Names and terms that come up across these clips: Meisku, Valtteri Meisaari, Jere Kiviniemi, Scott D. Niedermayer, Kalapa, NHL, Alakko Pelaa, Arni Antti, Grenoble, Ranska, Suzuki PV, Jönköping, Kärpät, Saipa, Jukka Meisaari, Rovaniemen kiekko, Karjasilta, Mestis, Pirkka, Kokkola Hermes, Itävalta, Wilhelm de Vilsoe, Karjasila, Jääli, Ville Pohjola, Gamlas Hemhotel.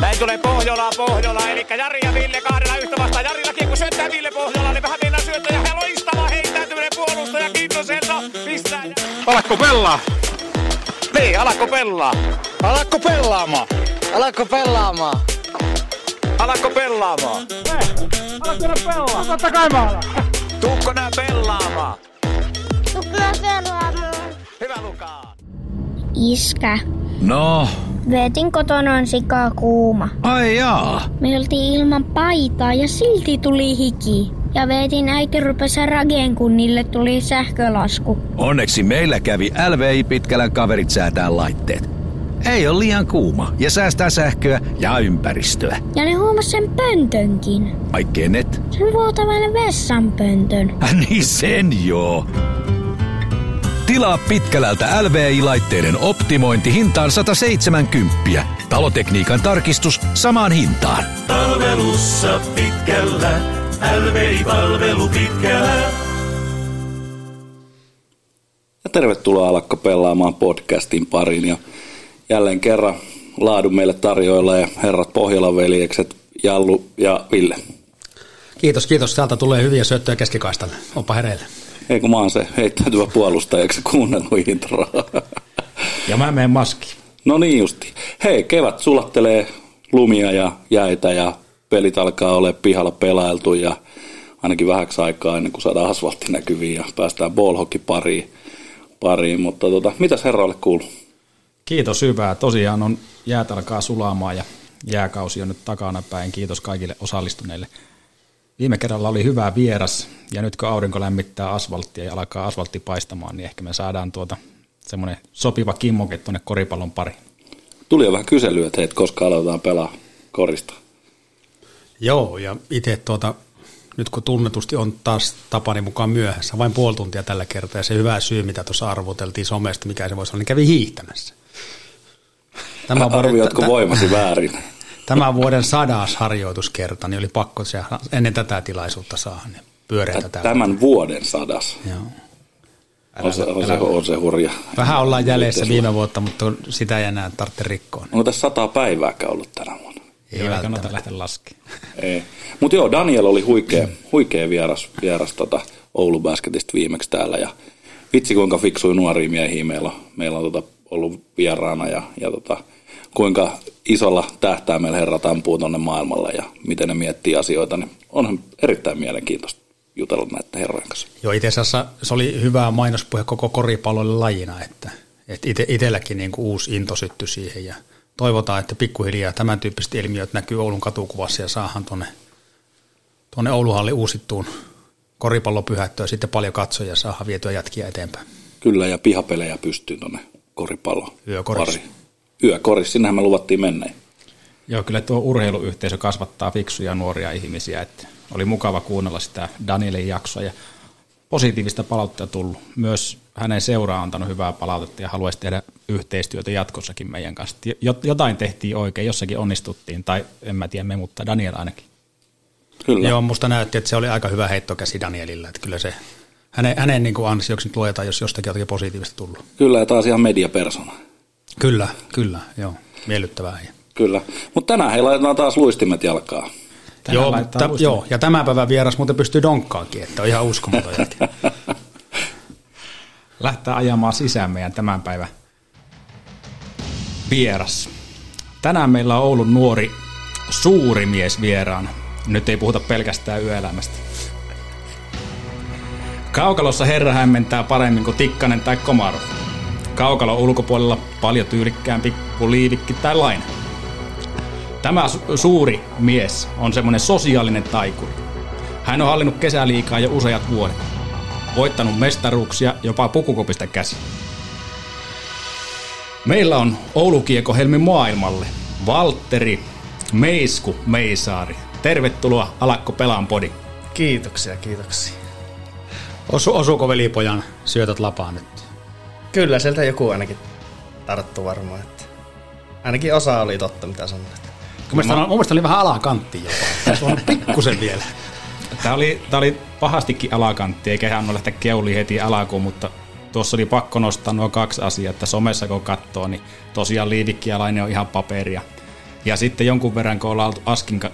Näin tulee Pohjola, eli Jari ja Ville kahdella yhtä vastaan. Jarilla kiekko syöttää Ville Pohjolalle, niin vähän mennään syöttäjä ja loistava heittäytyminen puolustaja Kintoselta pistää. Alakko pelaa! Niin, Alakko pelaa! Alakko pelaamaan! Alakko pelaamaan! Alakko pelaamaan! Alakko pelaa! Totta kai mä alan! Tuukko nää pelaamaan! Tuukko nää pelaamaan! Hyvä Lukaa! Iskä. No? Veetin kotona on sikaa kuuma. Ai jaa. Me oltiin ilman paitaa ja silti tuli hiki. Ja Veetin äiti rupesi rageen, kun niille tuli sähkölasku. Onneksi meillä kävi LVI Pitkälän kaverit säätää laitteet. Ei ole liian kuuma ja säästää sähköä ja ympäristöä. Ja ne huomasi sen pöntönkin. Ai kenet? Sen vuotavan vessanpöntön. Niin sen joo. Tilaa Pitkälältä LVI-laitteiden optimointi hintaan 170. Talotekniikan tarkistus samaan hintaan. Palvelussa Pitkällä. LVI-palvelu Pitkällä. Ja tervetuloa Alakko pelaamaan podcastin pariin. Ja jälleen kerran laadun meille tarjoilla ja herrat Pohjolan veljekset Jallu ja Ville. Kiitos. Täältä tulee hyviä syöttöjä keskikaistalle. Onpa hereillä. Ei kun mä oon se heittäytyvä puolustajaksi kuunnellut introa. Ja mä menen maskiin. No niin justi. Hei, kevät sulattelee lumia ja jäitä ja pelit alkaa olemaan pihalla pelailtu ja ainakin vähäksi aikaa ennen kuin saadaan asfaltti näkyviin ja päästään ballhockey pariin. Mutta mitäs herralle kuuluu? Kiitos, hyvää. Tosiaan on jäät alkaa sulaamaan ja jääkausi on nyt takana päin. Kiitos kaikille osallistuneille. Viime kerralla oli hyvä vieras, ja nyt kun aurinko lämmittää asfalttia ja alkaa asfaltti paistamaan, niin ehkä me saadaan semmoinen sopiva kimmoke tuonne koripallon pariin. Tuli jo vähän kyselyä, että koska aloitetaan pelaa korista. Joo, ja itse nyt kun tunnetusti on taas tapani mukaan myöhässä, vain puoli tuntia tällä kertaa, ja se hyvä syy, mitä tuossa arvoteltiin somesta, mikä se voisi olla, niin kävi hiihtämässä. Arvioitko voimasi väärin? Tämän vuoden 100. harjoituskerta, niin oli pakko ennen tätä tilaisuutta saada niin pyöreitä täältä. Tämän vuoden 100. Joo. On se hurja. Vähän ollaan jäljessä viime vuotta, mutta sitä ei enää tarvitse rikkoa. Niin. Onko tässä 100 päivääkään ollut tänä vuonna? Ei kannata lähteä laskemaan. Mutta joo, Daniel oli huikea vieras Oulun Basketista viimeksi täällä. Ja vitsi kuinka fiksui nuoria miehiä meillä on ollut vieraana ja kuinka isolla tähtäimellä herrat ampuu tuonne maailmalla ja miten ne miettii asioita, niin onhan erittäin mielenkiintoista jutella näiden herrojen kanssa. Joo, itse asiassa se oli hyvä mainospuhe koko koripallolle lajina, että itselläkin niin kuin uusi into syttyi siihen ja toivotaan, että pikkuhiljaa tämän tyyppiset ilmiöt näkyy Oulun katukuvassa ja saadaan tuonne Ouluhallin uusittuun koripallopyhättöön sitten paljon katsoja ja saadaan vietyä jätkiä eteenpäin. Kyllä, ja pihapelejä pystyy tuonne koripallon pariin. Yökorissa, sinnehän me luvattiin mennä. Joo, kyllä tuo urheiluyhteisö kasvattaa fiksuja nuoria ihmisiä. Että oli mukava kuunnella sitä Danielin jaksoa ja positiivista palautetta tullut. Myös hänen seuraa on antanut hyvää palautetta ja haluaisi tehdä yhteistyötä jatkossakin meidän kanssa. Jotain tehtiin oikein, jossakin onnistuttiin, tai en mä tiedä me, mutta Daniel ainakin. Kyllä. Joo, musta näytti, että se oli aika hyvä heittokäsi Danielillä, että kyllä se... Hänen niin kuin ansioksi nyt luetaan, jos jostakin jotakin positiivista tullut. Kyllä, ja taas ihan mediapersona. Kyllä, joo. Miellyttävää. Kyllä, mutta tänään he laitetaan taas luistimet jalkaa. Joo, ja tämän päivän vieras muuten pystyy donkkaakin, että on ihan uskomaton jälkeen. Lähtää ajamaan sisään meidän tämän päivän vieras. Tänään meillä on Oulun nuori suuri mies vieraana. Nyt ei puhuta pelkästään yöelämästä. Kaukalossa herra hämmentää paremmin kuin Tikkanen tai Komaro. Kaukalon ulkopuolella paljon tyylikkäämpi kuin Liivikki tai Laine. Tämä suuri mies on semmoinen sosiaalinen taikuri. Hän on hallinnut kesäliikaa jo useat vuodet. Voittanut mestaruuksia jopa pukukopista käsin. Meillä on Oulu-kiekohelmi maailmalle. Valtteri Meisaari. Tervetuloa Alakko Pelaan podi. Kiitoksia. Osuuko velipojan syötät lapaan nyt? Kyllä, sieltä joku ainakin tarttu varmaan. Että ainakin osa oli totta, mitä sanoit. Mun mielestä oli vähän alakanttia jopa. Sulla on pikkusen vielä. Tämä oli pahastikin alakantti, eikä hän ole lähteä keuliin heti alakuun, mutta tuossa oli pakko nostaa nuo kaksi asiaa, että somessa kun katsoo, niin tosiaan Liivikkialainen on ihan paperia. Ja sitten jonkun verran, kun ollaan oltu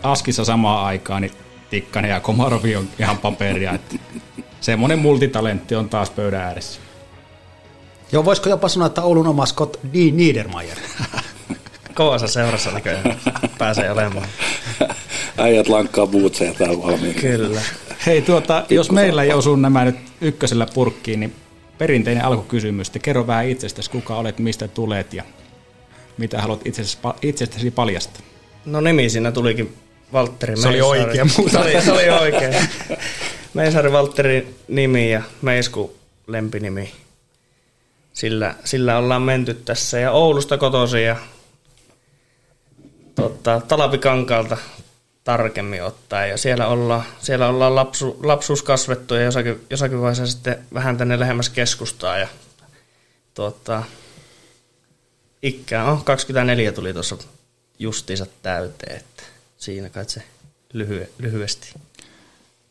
Askissa samaan aikaan, niin Tikkanen ja Komarovi on ihan paperia. Että semmoinen multitalentti on taas pöydän ääressä. Joo, voisiko jopa sanoa, että Oulun oma Scott D. Niedermayer. Kovassa seurassa näköjään pääsee olemaan. Äijät lankkaa buutseja täällä valmiin. Kyllä. Hei, jos meillä ei osu nämä nyt ykkösellä purkkiin, niin perinteinen alkukysymys. Te kerro vähän itsestäsi, kuka olet, mistä tulet ja mitä haluat itsestäsi paljastaa. No nimi siinä tulikin Valtteri Meisaari. Se oli oikea muuta. Se oli oikea. Meisaari Valtteri nimi ja Meisku lempinimi. Sillä ollaan menty tässä ja Oulusta kotoisin ja Talvikankaalta tarkemmin ottaen. Ja siellä ollaan lapsuus kasvettu ja jossakin vaiheessa sitten vähän tänne lähemmäs keskustaa. Ja, ikää on 24 tuli tuossa justiinsa täyteen. Että siinä kai se lyhyesti.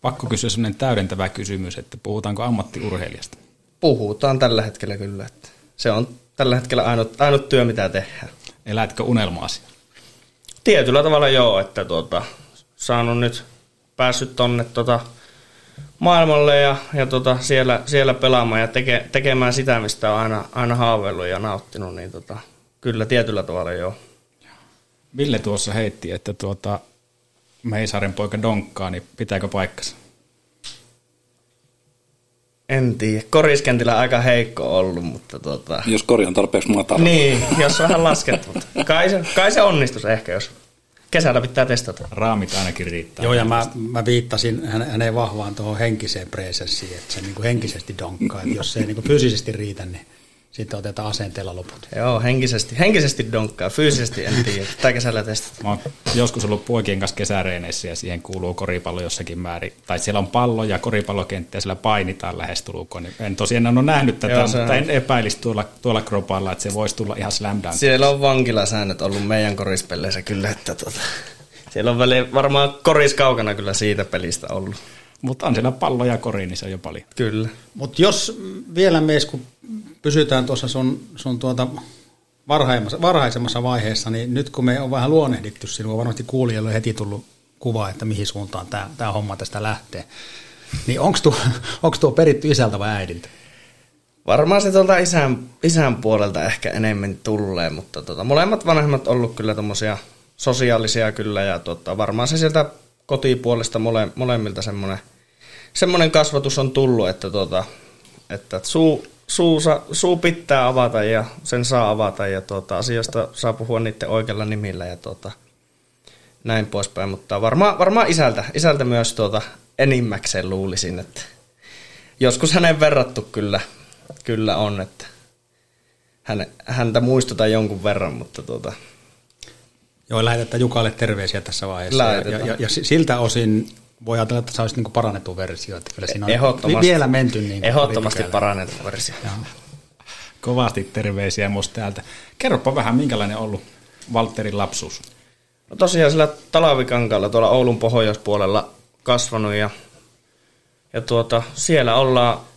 Pakko kysyä sellainen täydentävä kysymys, että puhutaanko ammattiurheilijasta? Puhutaan tällä hetkellä kyllä. Että se on tällä hetkellä ainut työ, mitä tehdään. Elätkö unelmaasi? Tietyllä tavalla joo, että saanut nyt päässyt tonne maailmalle ja siellä pelaamaan ja tekemään sitä, mistä on aina haaveillut ja nauttinut, niin kyllä tietyllä tavalla joo. Ville tuossa heitti, että Meisaaren poika donkkaa, niin pitääkö paikkansa? En tiedä. Koriskentillä aika heikko ollut, mutta Jos kori on tarpeeksi matala. Niin, jos on vähän laskettu. Kai se onnistus ehkä, jos kesällä pitää testata. Raamit ainakin riittää. Joo, ja mä viittasin hänen vahvaan tuohon henkiseen presenssiin, että se niinku henkisesti donkkaa. Et jos se ei niinku fyysisesti riitä, niin sitten otetaan asenteella loput. Joo, henkisesti donkkaa. Fyysisesti en tiedä. Tää kesällä testata. Mä oon joskus ollut poikien kanssa kesäreeneissä ja siihen kuuluu koripallo jossakin määrin. Tai siellä on pallo ja koripallokenttä ja siellä painitaan lähestulkoon. En tosiaan ole nähnyt tätä, joo, mutta en epäilisi tuolla kropalla, että se voisi tulla ihan slam dunk. Siellä on vankilasäännöt ollut meidän korispeleissä kyllä. Että siellä on varmaan koris kaukana kyllä siitä pelistä ollut. Mutta on siellä pallo ja kori, niin se on jo paljon. Kyllä. Mutta jos vielä kun pysytään tuossa sun varhaisemmassa vaiheessa, niin nyt kun me on vähän luonehdittu sinua, varmasti kuulijoille on heti tullut kuva, että mihin suuntaan tämä homma tästä lähtee, niin onko tuo peritty isältä vai äidiltä? Varmaan se tuolta isän puolelta ehkä enemmän tulee, mutta molemmat vanhemmat on ollut kyllä tuommoisia sosiaalisia kyllä, ja varmaan se sieltä kotipuolesta molemmilta semmoinen kasvatus on tullut, että suu pitää avata ja sen saa avata ja asioista saa puhua niiden oikealla nimillä ja näin poispäin, mutta varmaan isältä myös enimmäkseen luulisin, että joskus hänen verrattu kyllä on, että häntä muistutaan jonkun verran, mutta Joo, lähetetään Jukalle terveisiä tässä vaiheessa. Ja siltä osin voi ajatella, että se olisi niin kuin parannettu versio. Että kyllä siinä on vielä menty. Niin ehdottomasti parannettu versio. Joo. Kovasti terveisiä musta täältä. Kerropa vähän, minkälainen on ollut Valtterin lapsuus? No tosiaan sillä Talvikankaalla tuolla Oulun pohjoispuolella kasvanut. Ja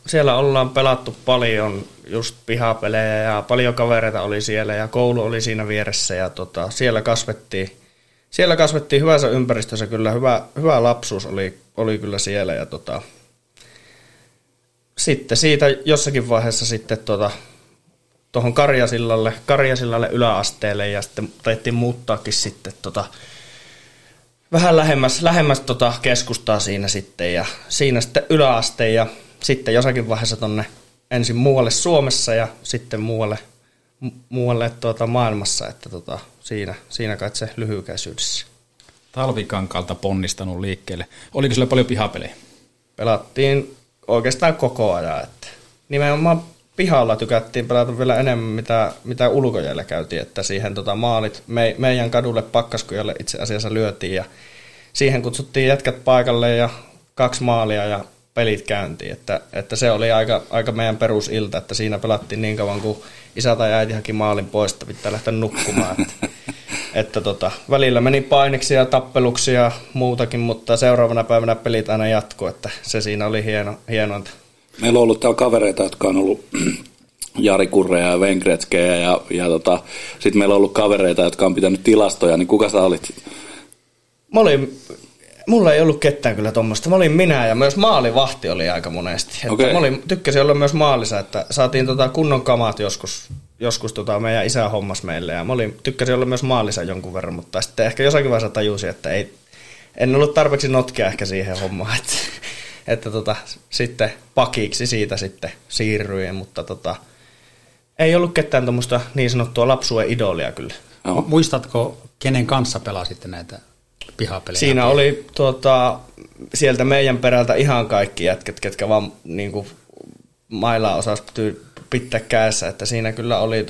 siellä ollaan pelattu paljon just pihapelejä ja paljon kavereita oli siellä ja koulu oli siinä vieressä ja siellä kasvettiin hyvässä ympäristössä kyllä, hyvä lapsuus oli kyllä siellä ja sitten siitä jossakin vaiheessa sitten tuohon Karjasillalle yläasteelle ja sitten taidettiin muuttaakin sitten vähän lähemmäs keskustaa siinä sitten ja siinä sitten yläaste ja sitten jossakin vaiheessa tonne ensin muualle Suomessa ja sitten muualle maailmassa, että siinä kai se lyhykäisyydessä. Talvikankalta ponnistanut liikkeelle. Oliko siellä paljon pihapelejä? Pelattiin oikeastaan koko ajan. Että nimenomaan pihalla tykättiin pelata vielä enemmän, mitä ulkojäällä käytiin, että siihen maalit meidän kadulle Pakkaskujalle itse asiassa lyötiin ja siihen kutsuttiin jätkät paikalle ja 2 maalia ja pelit käyntiin, että se oli aika meidän perusilta, että siinä pelattiin niin kauan, kun isä tai äiti haki maalin pois, että pitää lähteä nukkumaan. että välillä meni paineksia, tappeluksia ja muutakin, mutta seuraavana päivänä pelit aina jatkuu, että se siinä oli hienointa. Meillä on ollut täällä kavereita, jotka on ollut Jari Kurreja ja Venkretskejä ja sitten meillä on ollut kavereita, jotka on pitänyt tilastoja, niin kuka sä olit? Mulla ei ollut ketään kyllä tuommoista. Mä olin minä ja myös maalivahti oli aika monesti. Okay. Että tykkäsin olla myös maalissa, että saatiin kunnon kamat joskus meidän isä hommas meille. Ja tykkäsin olla myös maalissa jonkun verran, mutta sitten ehkä jossakin vaiheessa tajusin, että en ollut tarpeeksi notkea ehkä siihen hommaan. Että sitten pakiksi siitä sitten siirryin, mutta ei ollut ketään tuommoista niin sanottua lapsuuden idolia kyllä. No. Muistatko, kenen kanssa pelasitte näitä? Siinä oli sieltä meidän perältä ihan kaikki jätket, ketkä vaan niinku mailaa osasi pitää kädessä, että siinä kyllä oli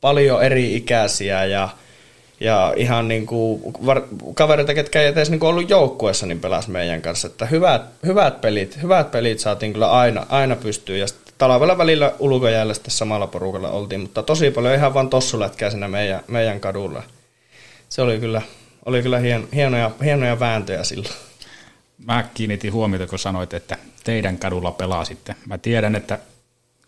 paljon eri ikäisiä ja ihan niinku kavereita, ketkä ei edes niinku ollut joukkueessa, niin pelasi meidän kanssa, että hyvät pelit saatiin kyllä aina pystyyn, ja talvella välillä ulkojäällä sitten samalla porukalla oltiin, mutta tosi paljon ihan vaan tossulätkää siinä meidän kadulla. Se oli kyllä hienoja vääntöjä silloin. Mä kiinnitin huomiota, kun sanoit, että teidän kadulla pelasitte. Mä tiedän, että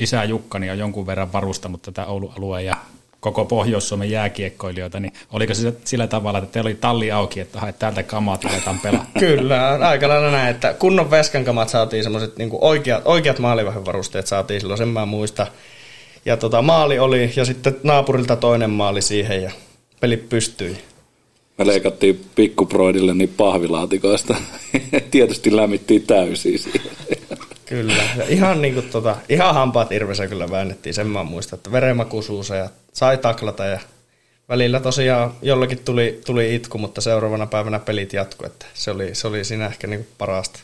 isä Jukkani on jonkun verran varustanut tätä Oulun alueen ja koko Pohjois-Suomen jääkiekkoilijoita, niin oliko se sillä tavalla, että teillä oli talli auki, että haet täältä kamaa, aletaan pelaa? Kyllä, aika lailla näin, että kunnon veskan kamat saatiin, semmoiset niin oikeat maalivahdinvarusteet saatiin silloin, sen mä muista. Ja maali oli, ja sitten naapurilta toinen maali siihen, ja peli pystyi. Me leikattiin pikkuproidille niin pahvilaatikoista. Tietysti lämmittiin täysin siihen. Kyllä. Ja ihan, niin kuin ihan hampaat irvessä kyllä väännettiin, sen mä muistan, että verenmakuisuusa ja sai taklata. Ja välillä tosiaan jollakin tuli itku, mutta seuraavana päivänä pelit jatkui. Että se oli siinä ehkä niin kuin parasta.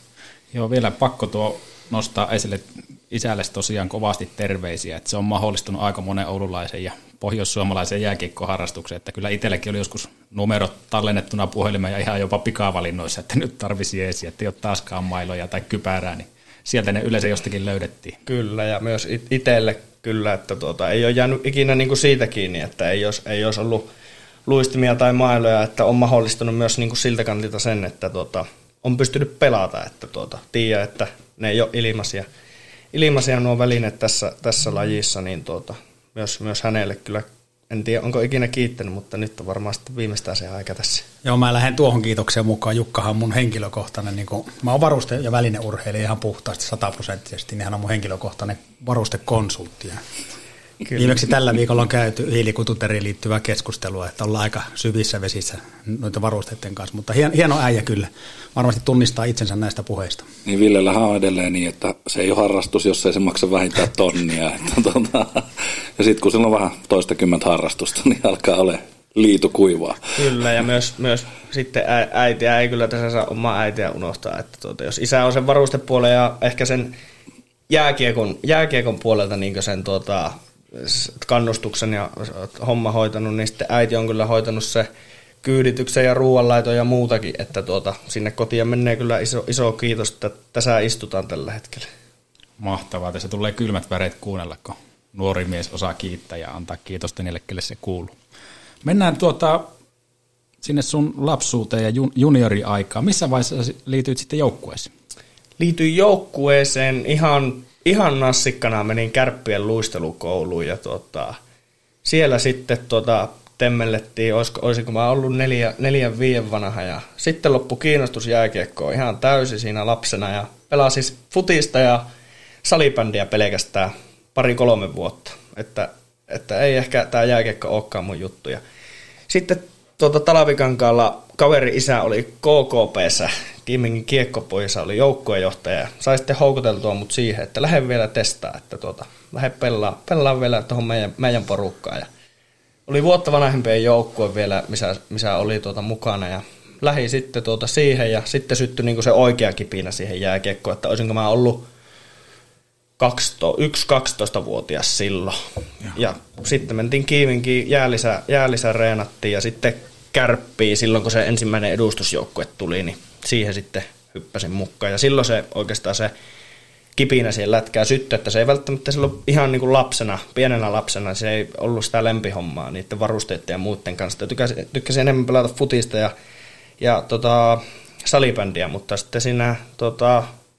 Joo, vielä pakko nostaa esille isälle tosiaan kovasti terveisiä, että se on mahdollistunut aika monen oululaisen ja pohjoissuomalaisen jääkiekkoharrastukseen, että kyllä itselläkin oli joskus numerot tallennettuna puhelimeen ja ihan jopa pikavalinnoissa, että nyt tarvisi eesi, että ei ole taaskaan mailoja tai kypärää, niin sieltä ne yleensä jostakin löydettiin. Kyllä, ja myös itselle kyllä, että ei ole jäänyt ikinä niin kuin siitä kiinni, että ei olisi ollut luistimia tai mailoja, että on mahdollistunut myös niin kuin siltä kantilta sen, että on pystynyt pelata, että tiedä, että ne ei ole ilmaisia nuo välineet tässä lajissa, niin myös hänelle kyllä, en tiedä onko ikinä kiittänyt, mutta nyt on varmaan sitten viimeistään se aika tässä. Joo, mä lähden tuohon kiitokseen mukaan. Jukkahan on mun henkilökohtainen, niin kun, mä oon varuste- ja välineurheilija ihan puhtaasti 100%, niin hän on mun henkilökohtainen varustekonsultti. Kyllä. Viimeksi tällä viikolla on käyty hiilikututeriin liittyvää keskustelua, että ollaan aika syvissä vesissä noita varusteiden kanssa, mutta hieno äijä kyllä, varmasti tunnistaa itsensä näistä puheista. Niin Villellähän on edelleen niin, että se ei ole harrastus, jos ei se maksa vähintään tonnia. Ja sitten kun sillä on vähän toistakymmentä harrastusta, niin alkaa ole liitu kuivaa. Kyllä, ja myös sitten äitiä ei kyllä tässä saa omaa äitiä unohtaa, että jos isä on sen varustepuolen ja ehkä sen jääkiekon puolelta niin sen kannustuksen ja homma hoitanut, niin sitten äiti on kyllä hoitanut se kyydityksen ja ruoanlaiton ja muutakin, että sinne kotiin menee kyllä iso kiitos, että tässä istutaan tällä hetkellä. Mahtavaa, tässä tulee kylmät väreet kuunnella, kun nuori mies osaa kiittää ja antaa kiitosta niille, kelle se kuuluu. Mennään sinne sun lapsuuteen ja junioriaikaan. Missä vaiheessa liityit sitten joukkueeseen? Liityin joukkueeseen ihan nassikkana, menin Kärppien luistelukouluun ja siellä sitten temmellettiin, olisiko mä ollut 4-5 vanha, ja sitten loppu kiinnostus jääkiekkoon ihan täysin siinä lapsena ja pelasin siis futista ja salibändiä pelkästään 2-3 vuotta, että ei ehkä tämä jääkiekko olekaan mun juttu, ja sitten Talvikankaalla kaveri isä oli KKP:ssä, Kiimingin kiekkopoissa oli joukkuejohtaja, ja sai sitten houkuteltua mut siihen, että lähde vielä testaa, että lähde pelaa vielä tuohon meidän porukkaan. Ja oli vuotta vanhempien joukkue vielä, missä oli mukana, ja lähi sitten siihen, ja sitten syttyi niinku se oikea kipinä siihen jääkiekkoon, että olisinko mä ollut 12-vuotias silloin. Ja sitten mentiin Kiiminkiin, Jäälistä reenattiin, ja sitten Kärppiin silloin, kun se ensimmäinen edustusjoukkue tuli, niin siihen sitten hyppäsin mukaan. Ja silloin se oikeastaan se kipinä siihen lätkää syttyi, että se ei välttämättä silloin ihan niin kuin pienenä lapsena, se ei ollut sitä lempihommaa niiden varusteiden ja muiden kanssa. Tykkäsin enemmän pelata futista ja salibändiä, mutta sitten siinä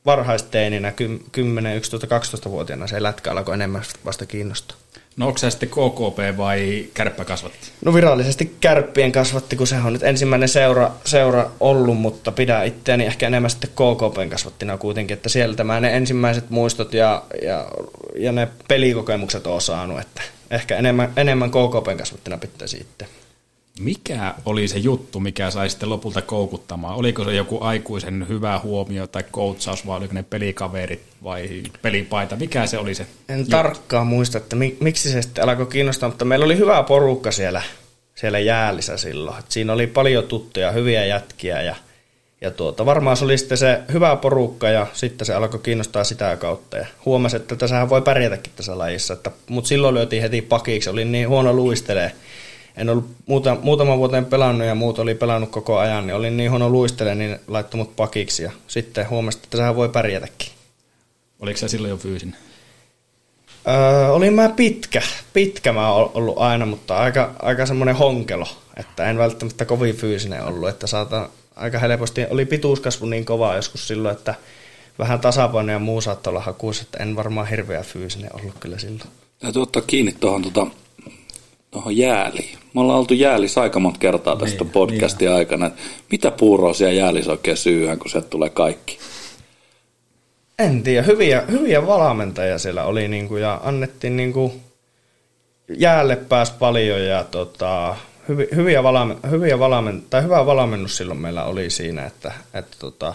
varhaisteininä, 10, 11, 12-vuotiaana se lätkä alkoi enemmän vasta kiinnostaa. No onko se sitten KKP vai Kärppä kasvatti? No virallisesti Kärppien kasvatti, kun se on nyt ensimmäinen seura ollut, mutta pidän itseäni ehkä enemmän sitten KKPn kasvattina kuitenkin, että sieltä mä ne ensimmäiset muistot ja ne pelikokemukset on saanut, että ehkä enemmän KKPn kasvattina pitää sitten. Mikä oli se juttu, mikä sai sitten lopulta koukuttamaan? Oliko se joku aikuisen hyvä huomio tai koutsaus, vai oliko ne pelikaverit vai pelipaita? Mikä se oli se? En tarkkaan muista, että miksi se sitten alkoi kiinnostaa, mutta meillä oli hyvä porukka siellä Jäälissä silloin. Et siinä oli paljon tuttuja, hyviä jätkiä ja varmaan se oli sitten se hyvä porukka ja sitten se alkoi kiinnostaa sitä kautta. Ja huomasi, että tässähän voi pärjätäkin tässä lajissa, mutta silloin lyötiin heti pakiksi, oli niin huono luistelee. En ollut muutaman vuoteen pelannut ja muut oli pelannut koko ajan, niin olin niin huono luistele, niin laittoi mut pakiksi ja sitten huomasin, että sehän voi pärjätäkin. Oliko sä silloin jo fyysinen? Olin mä pitkä mä oon ollut aina, mutta aika semmoinen honkelo, että en välttämättä kovin fyysinen ollut, että aika helposti, oli pituuskasvu niin kovaa joskus silloin, että vähän tasapaino ja muu saattoi olla hakuissa, että en varmaan hirveä fyysinen ollut kyllä silloin. Täytyy ottaa kiinni tuohon tuohon Jääliin. Me ollaan oltu Jäälissä aika monta kertaa tästä podcastin aikana. Mitä puuroa siellä Jäälissä oikein syyhän, kun sieltä tulee kaikki? En tiedä. Hyviä valmentajia siellä oli ja annettiin Jäälle pääsi paljon ja hyvä valmennus silloin meillä oli siinä, että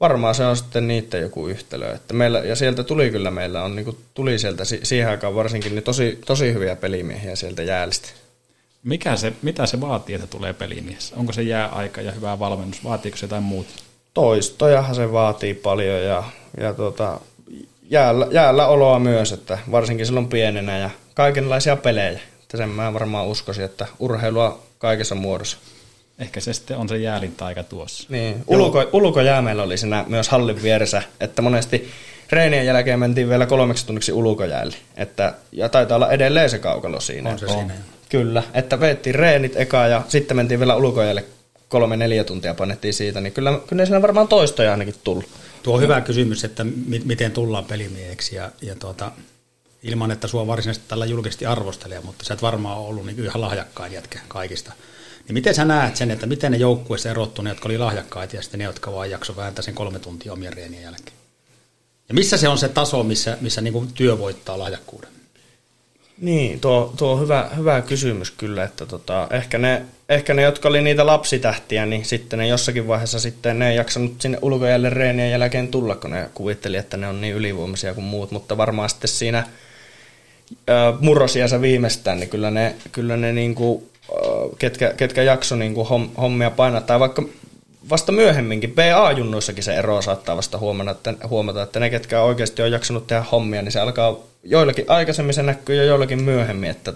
varmaan se on sitten niiden joku yhtälö. Että meillä, ja sieltä tuli kyllä, meillä on, tuli sieltä siihen aikaan varsinkin niin tosi hyviä pelimiehiä sieltä Jäälistä. Mitä se vaatii, että tulee pelimies? Onko se jääaika ja hyvä valmennus? Vaatiiko se jotain muuta? Toistojahan se vaatii paljon ja jäällä oloa myös, että varsinkin silloin pienenä ja kaikenlaisia pelejä. Että sen mä varmaan uskoisin, että urheilua kaikessa muodossa. Ehkä se sitten on se jäälintaika tuossa. Niin. Ulkojää meillä oli siinä myös hallin vieressä, että monesti treenien jälkeen mentiin vielä 3 tunniksi ulkojäälle. Että, ja taitaa olla edelleen se kaukalo siinä. On se siinä. Kyllä, että veettiin reenit eka ja sitten mentiin vielä ulkojäälle 3-4 tuntia panettiin siitä, niin kyllä siinä varmaan toistoja ainakin tullut. Tuo on hyvä kysymys, että miten tullaan pelimieheksi ja ilman, että sua varsinaisesti tällä julkisesti arvostelee, mutta sä et varmaan ollut niin ihan lahjakkain jätkä kaikista. Niin miten sä näet sen, että miten ne joukkueessa erottuu ne, jotka oli lahjakkaita ja sitten ne, jotka vaan jakso vääntää sen 3 tuntia omien reenien jälkeen? Ja missä se on se taso, missä niin kuin työ voittaa lahjakkuuden? Niin, tuo on hyvä kysymys kyllä, että ehkä ne, jotka oli niitä lapsitähtiä, niin sitten ne jossakin vaiheessa sitten ne ei jaksanut sinne ulkojäälle reenien jälkeen tulla, kun ne kuvitteli, että ne on niin ylivoimaisia kuin muut, mutta varmaan sitten siinä murrosiässä viimeistään, niin kyllä ne niin kuin ketkä jakso niin kuin hommia painaa, tai vaikka vasta myöhemminkin, PA-junnuissakin se ero saattaa vasta huomata, että ne, ketkä oikeasti on jaksanut tehdä hommia, niin se alkaa joillakin aikaisemmin, se näkyy jo joillakin myöhemmin, että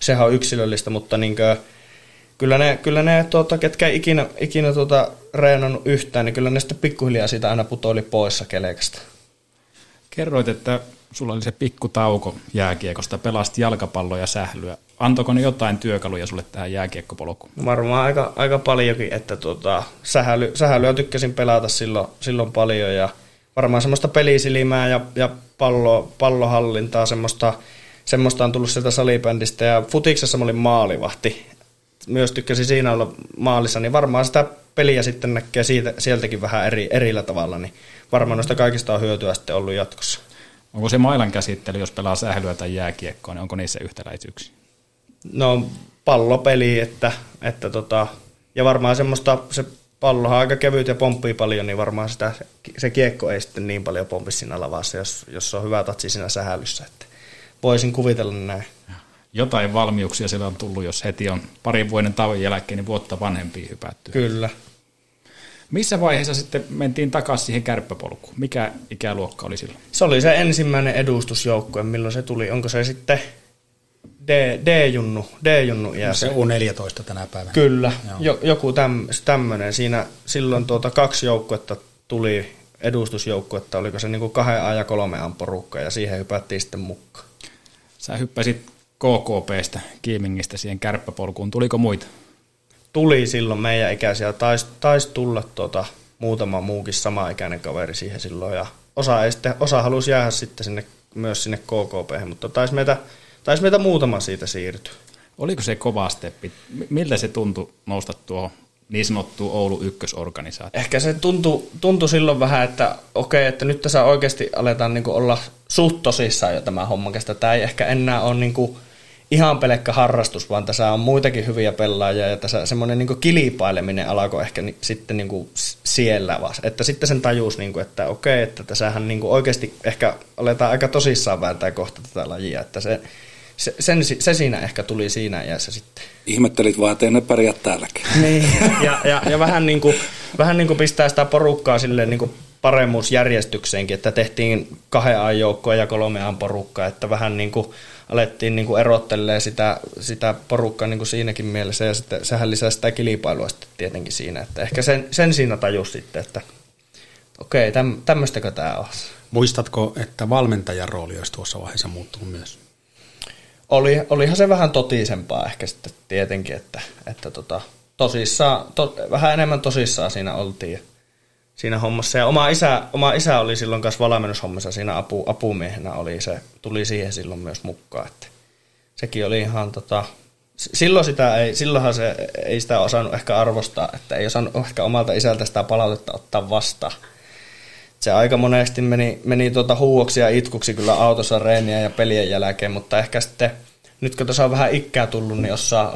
sehän on yksilöllistä, mutta niin kuin, kyllä ne, ketkä ei ikinä reenannut yhtään, niin kyllä ne sitten pikkuhiljaa siitä aina putoili poissa kelekasta. Kerroit, että sulla oli se pikkutauko jääkiekosta, pelasit jalkapalloa ja sählyä. Antoiko ne jotain työkaluja sulle tähän jääkiekkopolkuun? Varmaan aika paljonkin, että sähälyä tykkäsin pelata silloin paljon ja varmaan semmoista pelisilmää ja pallohallintaa, semmoista on tullut sieltä salibändistä ja futiksessa mä olin maalivahti. Myös tykkäsin siinä olla maalissa, niin varmaan sitä peliä sitten näkee sieltäkin vähän erillä tavalla, niin varmaan noista kaikista on hyötyä sitten ollut jatkossa. Onko se mailan käsittely, jos pelaa sählyä tai jääkiekkoa, niin onko niissä yhtäläisyyksiä? No pallopeli, että ja varmaan semmoista, se pallohan aika kevyt ja pomppii paljon, niin varmaan se kiekko ei sitten niin paljon pompi siinä lavassa, jos on hyvä tatsi siinä sähälyssä. Että voisin kuvitella näin. Jotain valmiuksia siellä on tullut, jos heti on parin vuoden tauon jälkeen, niin vuotta vanhempiin hypättyä. Kyllä. Missä vaiheessa sitten mentiin takaisin siihen kärppäpolkuun? Mikä ikäluokka oli silloin? Se oli se ensimmäinen edustusjoukkue, milloin se tuli. Onko se sitten D-junnu iässä? Se on 14 tänä päivänä. Kyllä, joku tämmöinen. Siinä silloin 2 joukkuetta tuli edustusjoukkuetta. Oliko se 2A ja 3A:n porukka ja siihen hypättiin sitten mukaan. Sä hyppäsit KKP:stä, Kiimingistä siihen kärppäpolkuun. Tuliko muita? Tuli silloin meidän ikäisiä, taisi tulla muutama muukin samaikäinen kaveri siihen silloin. Ja osa halusi jäädä sitten myös sinne KKP:hen, mutta taisi meitä muutama siitä siirtyä. Oliko se kova steppi? Miltä se tuntui nousta tuohon niin sanottuun Oulun ykkösorganisaatioon? Ehkä se tuntui silloin vähän, että okei, että nyt tässä oikeasti aletaan niin kuin olla suht tosissaan jo tämä homma, koska tämä ei ehkä enää ole niin kuin ihan pelkkä harrastus, vaan tässä on muitakin hyviä pelaajia ja tässä semmoinen niin kuin kilpaileminen alkoi ehkä sitten niin kuin siellä vasta. Että sitten sen tajus, niin kuin, että okei, että tässähän niin kuin oikeasti ehkä aletaan aika tosissaan vääntää kohta tätä lajia, että se siinä ehkä tuli siinä iässä sitten. Ihmettelit vaan, ettei ne pärjää täälläkin. Niin, ja vähän niin kuin pistää sitä porukkaa silleen niin kuin paremmuusjärjestykseenkin, että tehtiin 2 joukkoa ja 3 porukkaa, että vähän niin kuin alettiin niin kuin erottelemaan sitä porukkaa niin kuin siinäkin mielessä, ja sitten sehän lisää sitä kilpailua sitten tietenkin siinä, että ehkä sen siinä tajus sitten, että okei, tämmöistäkö tämä on. Muistatko, että valmentajan rooli olisi tuossa vaiheessa muuttunut myös? Olihan se vähän totisempaa ehkä sitten tietenkin, että vähän enemmän tosissaan siinä oltiin siinä hommassa. Ja oma isä oli silloin kanssa valmennushommassa siinä apumiehenä, se tuli siihen silloin myös mukaan. Että sekin oli ihan silloinhan se ei sitä osannut ehkä arvostaa, että ei osannut ehkä omalta isältä sitä palautetta ottaa vastaan. Se aika monesti meni huuoksi ja itkuksi kyllä autossa reeniä ja pelien jälkeen, mutta ehkä sitten, nyt kun tässä on vähän ikkää tullut, niin osaa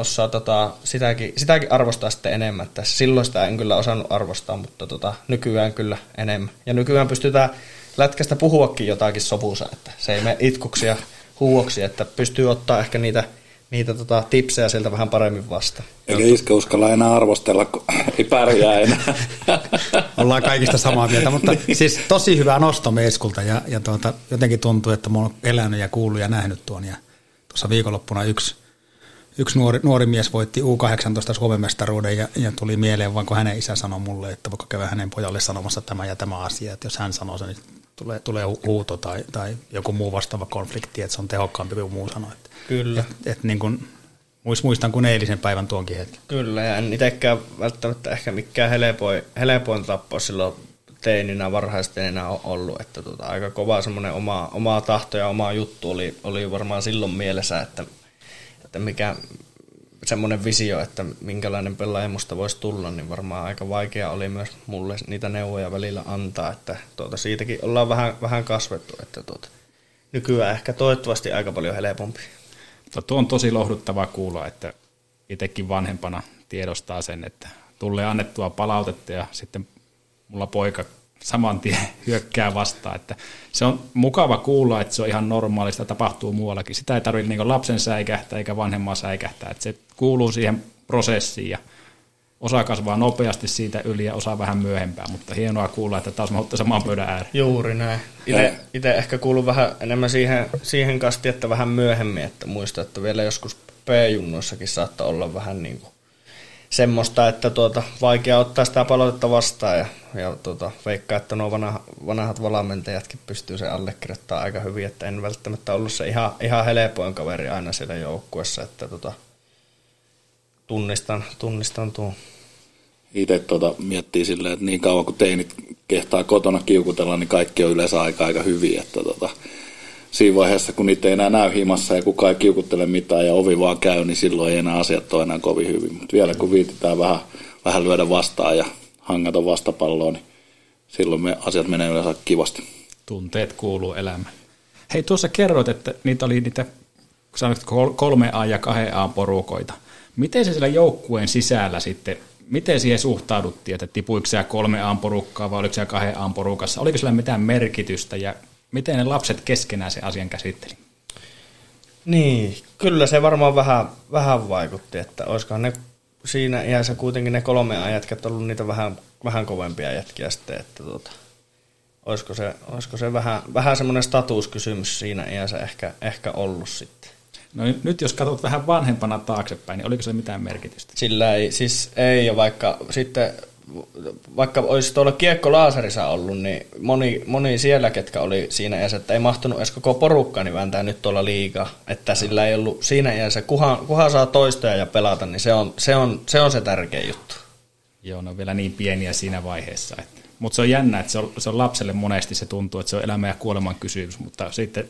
sitäkin arvostaa sitten enemmän. Että silloin sitä en kyllä osannut arvostaa, mutta nykyään kyllä enemmän. Ja nykyään pystytään lätkästä puhuakin jotakin sovussa, että se ei mene itkuksi ja huuoksi, että pystyy ottaa ehkä niitä tipsejä sieltä vähän paremmin vasta. Eli iskä uskalla enää arvostella, kun ei pärjää enää. Ollaan kaikista samaa mieltä, mutta siis tosi hyvä nosto Meiskulta ja jotenkin tuntuu, että mä oon elänyt ja kuullut ja nähnyt tuon. Ja tuossa viikonloppuna yksi nuori mies voitti U18 Suomen mestaruuden ja tuli mieleen, vaan kun hänen isä sanoi mulle, että voiko käydä hänen pojalle sanomassa tämä ja tämä asia, että jos hän sanoo sen, niin tulee huuto tai joku muu vastaava konflikti, että se on tehokkaampi kuin muu sanoa. Kyllä. Niin muistan kuin eilisen päivän tuonkin hetken. Kyllä, ja en itsekään välttämättä ehkä mikään helpoin tappo silloin teininä, varhaisteininä on ollut, että aika kova semmoinen oma tahto ja oma juttu oli varmaan silloin mielessä, että mikä semmoinen visio, että minkälainen pelaaja musta voisi tulla, niin varmaan aika vaikea oli myös mulle niitä neuvoja välillä antaa, että siitäkin ollaan vähän kasvettu, että nykyään ehkä toivottavasti aika paljon helpompi. Tuo on tosi lohduttavaa kuulla, että itsekin vanhempana tiedostaa sen, että tulee annettua palautetta ja sitten mulla poika saman tien hyökkää vastaan. Että se on mukava kuulla, että se on ihan normaalista, tapahtuu muuallakin. Sitä ei tarvitse niin lapsen säikähtää eikä vanhemman säikähtää. Että se kuuluu siihen prosessiin ja osa kasvaa nopeasti siitä yli ja osa vähän myöhempään, mutta hienoa kuulla, että taas mä ottaen saman pöydän ääreen. Juuri näin. Itse ehkä kuuluu vähän enemmän siihen kasti, että vähän myöhemmin, että muista, että vielä joskus P-junnoissakin saattaa olla vähän niin kuin semmoista, että vaikea ottaa sitä palautetta vastaan ja veikkaa, että nuo vanhat valmentajatkin pystyy sen allekirjoittamaan aika hyvin, että en välttämättä ollut se ihan helpoin kaveri aina siellä joukkuessa, että tunnistan tuon. Itse miettii silleen, että niin kauan kun teinit kehtaa kotona kiukutella, niin kaikki on yleensä aika hyviä. Että siinä vaiheessa, kun niitä ei enää näy himassa ja kukaan ei kiukuttele mitään ja ovi vaan käy, niin silloin ei enää asiat ole enää kovin hyvin. Mutta vielä kun viitetään vähän lyödä vastaan ja hangata vastapalloon, niin silloin asiat menee yleensä kivasti. Tunteet kuuluu elämään. Hei, tuossa kerroit, että niitä oli niitä 3A ja 2A porukoita. Miten se siellä joukkueen sisällä sitten, miten siihen suhtauduttiin, että tipuiko siellä 3A:n porukkaa vai oliko siellä 2A:n porukassa? Oliko siellä mitään merkitystä ja miten ne lapset keskenään sen asian käsitteli? Niin, kyllä se varmaan vähän vaikutti, että olisikohan ne siinä iässä kuitenkin ne 3A:n jätkät ollut niitä vähän kovempia jätkiä sitten, että olisiko se vähän semmoinen statuskysymys siinä iässä ehkä ollut sitten. No nyt jos katsot vähän vanhempana taaksepäin, niin oliko se mitään merkitystä? Sillä ei, siis ei, vaikka olisi tuolla kiekkolaaserissa ollut, niin moni siellä, ketkä oli siinä iässä, että ei mahtunut edes koko porukkaa, niin vääntää nyt tuolla liigaa. Että sillä ei ollut siinä iässä, kunhan saa toistoja ja pelata, niin se on se tärkeä juttu. Joo, ne on vielä niin pieniä siinä vaiheessa. Mutta se on jännä, että se on lapselle monesti se tuntuu, että se on elämän ja kuoleman kysymys, mutta sitten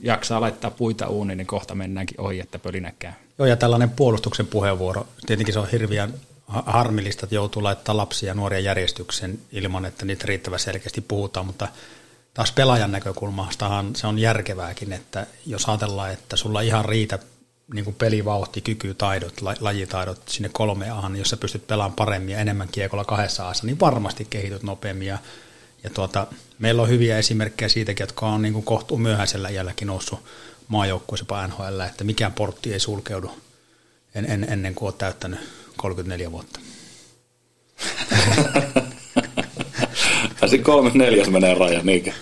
jaksaa laittaa puita uuniin, niin kohta mennäänkin ohi, että pölinäkään. Joo, ja tällainen puolustuksen puheenvuoro, tietenkin se on hirveän harmillista, että joutuu laittaa lapsia ja nuoria järjestyksen ilman, että niitä riittävän selkeästi puhutaan, mutta taas pelaajan näkökulmastahan se on järkevääkin, että jos ajatellaan, että sulla ihan riitä niin pelivauhti, kyky, taidot, lajitaidot sinne 3A:han, niin jos sä pystyt pelaamaan paremmin ja enemmän kiekolla 2A:ssa, niin varmasti kehityt nopeammin. Ja meillä on hyviä esimerkkejä siitäkin, jotka on niin kohtuun myöhäisellä iälläkin noussut maajoukkueeseen NHL, että mikään portti ei sulkeudu ennen kuin olet täyttänyt 34 vuotta. Siinä 34 menee raja, niinkä.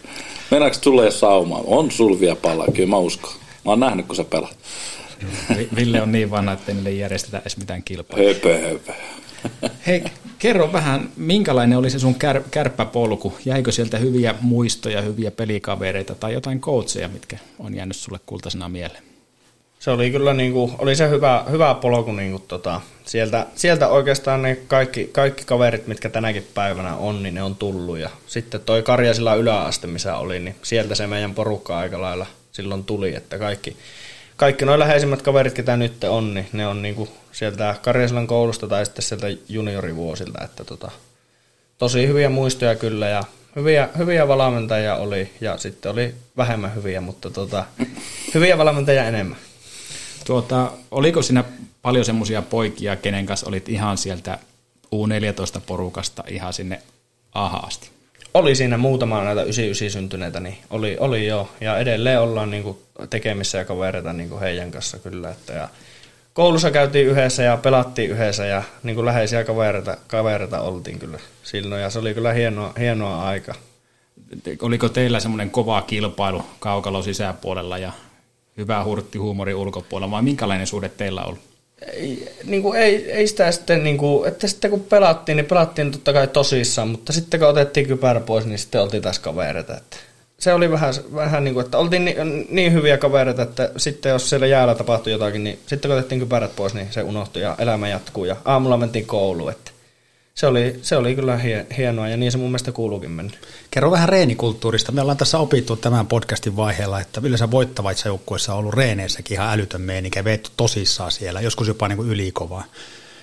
Mennäänkö tulee saumaan? On sulvia palaa, kyllä mä uskon. Mä oon nähnyt, kun sä pelaat. Ville on niin vanha, että niille ei järjestetä edes mitään kilpailuja. Höpö. Hei, kerro vähän, minkälainen oli se sun kärppäpolku? Jäikö sieltä hyviä muistoja, hyviä pelikavereita tai jotain coacheja, mitkä on jäänyt sulle kultaisena mieleen? Se oli kyllä oli se hyvä polku sieltä oikeastaan ne kaikki kaverit, mitkä tänäkin päivänä on, niin ne on tullut. Ja sitten toi Karjasila yläaste, missä oli, niin sieltä se meidän porukka aika lailla silloin tuli, että kaikki nuo läheisimmät kaverit, ketä nyt on, niin ne on sieltä Karjasilan koulusta tai sitten sieltä juniorivuosilta, että tosi hyviä muistoja kyllä ja hyviä valmentajia oli ja sitten oli vähemmän hyviä, mutta hyviä valmentajia enemmän. Oliko siinä paljon semmoisia poikia, kenen kanssa olit ihan sieltä U14-porukasta ihan sinne A-asti? Oli siinä muutama näitä 99 syntyneitä, niin oli joo. Ja edelleen ollaan tekemissä ja kavereita heidän kanssa kyllä. Ja koulussa käytiin yhdessä ja pelattiin yhdessä ja läheisiä kavereita oltiin kyllä silloin. Ja se oli kyllä hienoa aika. Oliko teillä semmoinen kova kilpailu kaukalo sisäpuolella ja hyvä hurtti huumori ulkopuolella, vai minkälainen suhde teillä on ollut? Ei sitä sitten, että sitten kun pelattiin, niin pelattiin totta kai tosissaan, mutta sitten kun otettiin kypärä pois, niin sitten oltiin taas kavereita. Että se oli vähän että oltiin niin hyviä kavereita, että sitten jos siellä jäällä tapahtui jotakin, niin sitten kun otettiin kypärät pois, niin se unohtui ja elämä jatkuu ja aamulla mentiin kouluun. Että se oli kyllä hienoa ja niin se mun mielestä kuuluukin mennä. Kerro vähän reenikulttuurista. Me ollaan tässä opittu tämän podcastin vaiheella, että yleensä voittavaissa joukkueissa on ollut reeneissäkin ihan älytön meininkä, veetty tosissaan siellä, joskus jopa ylikovaa.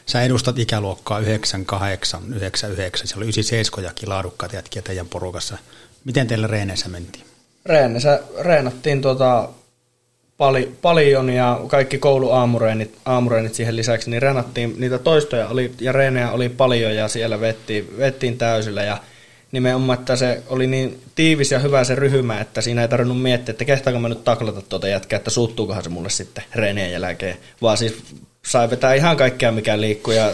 Sä edustat ikäluokkaa 98, 99, siellä oli 97-jakin laadukkaat jätkiä teidän porukassa. Miten teillä reeneissä mentiin? Reenattiin paljon ja kaikki kouluaamureenit siihen lisäksi, niin reenattiin, niitä toistoja oli ja reenejä oli paljon ja siellä vettiin täysillä ja nimenomaan, että se oli niin tiivis ja hyvä se ryhmä, että siinä ei tarvinnut miettiä, että kehtaanko mä nyt taklata jätkää, että suuttuukohan se mulle sitten reenien jälkeen, vaan siis sai vetää ihan kaikkea mikä liikkuu ja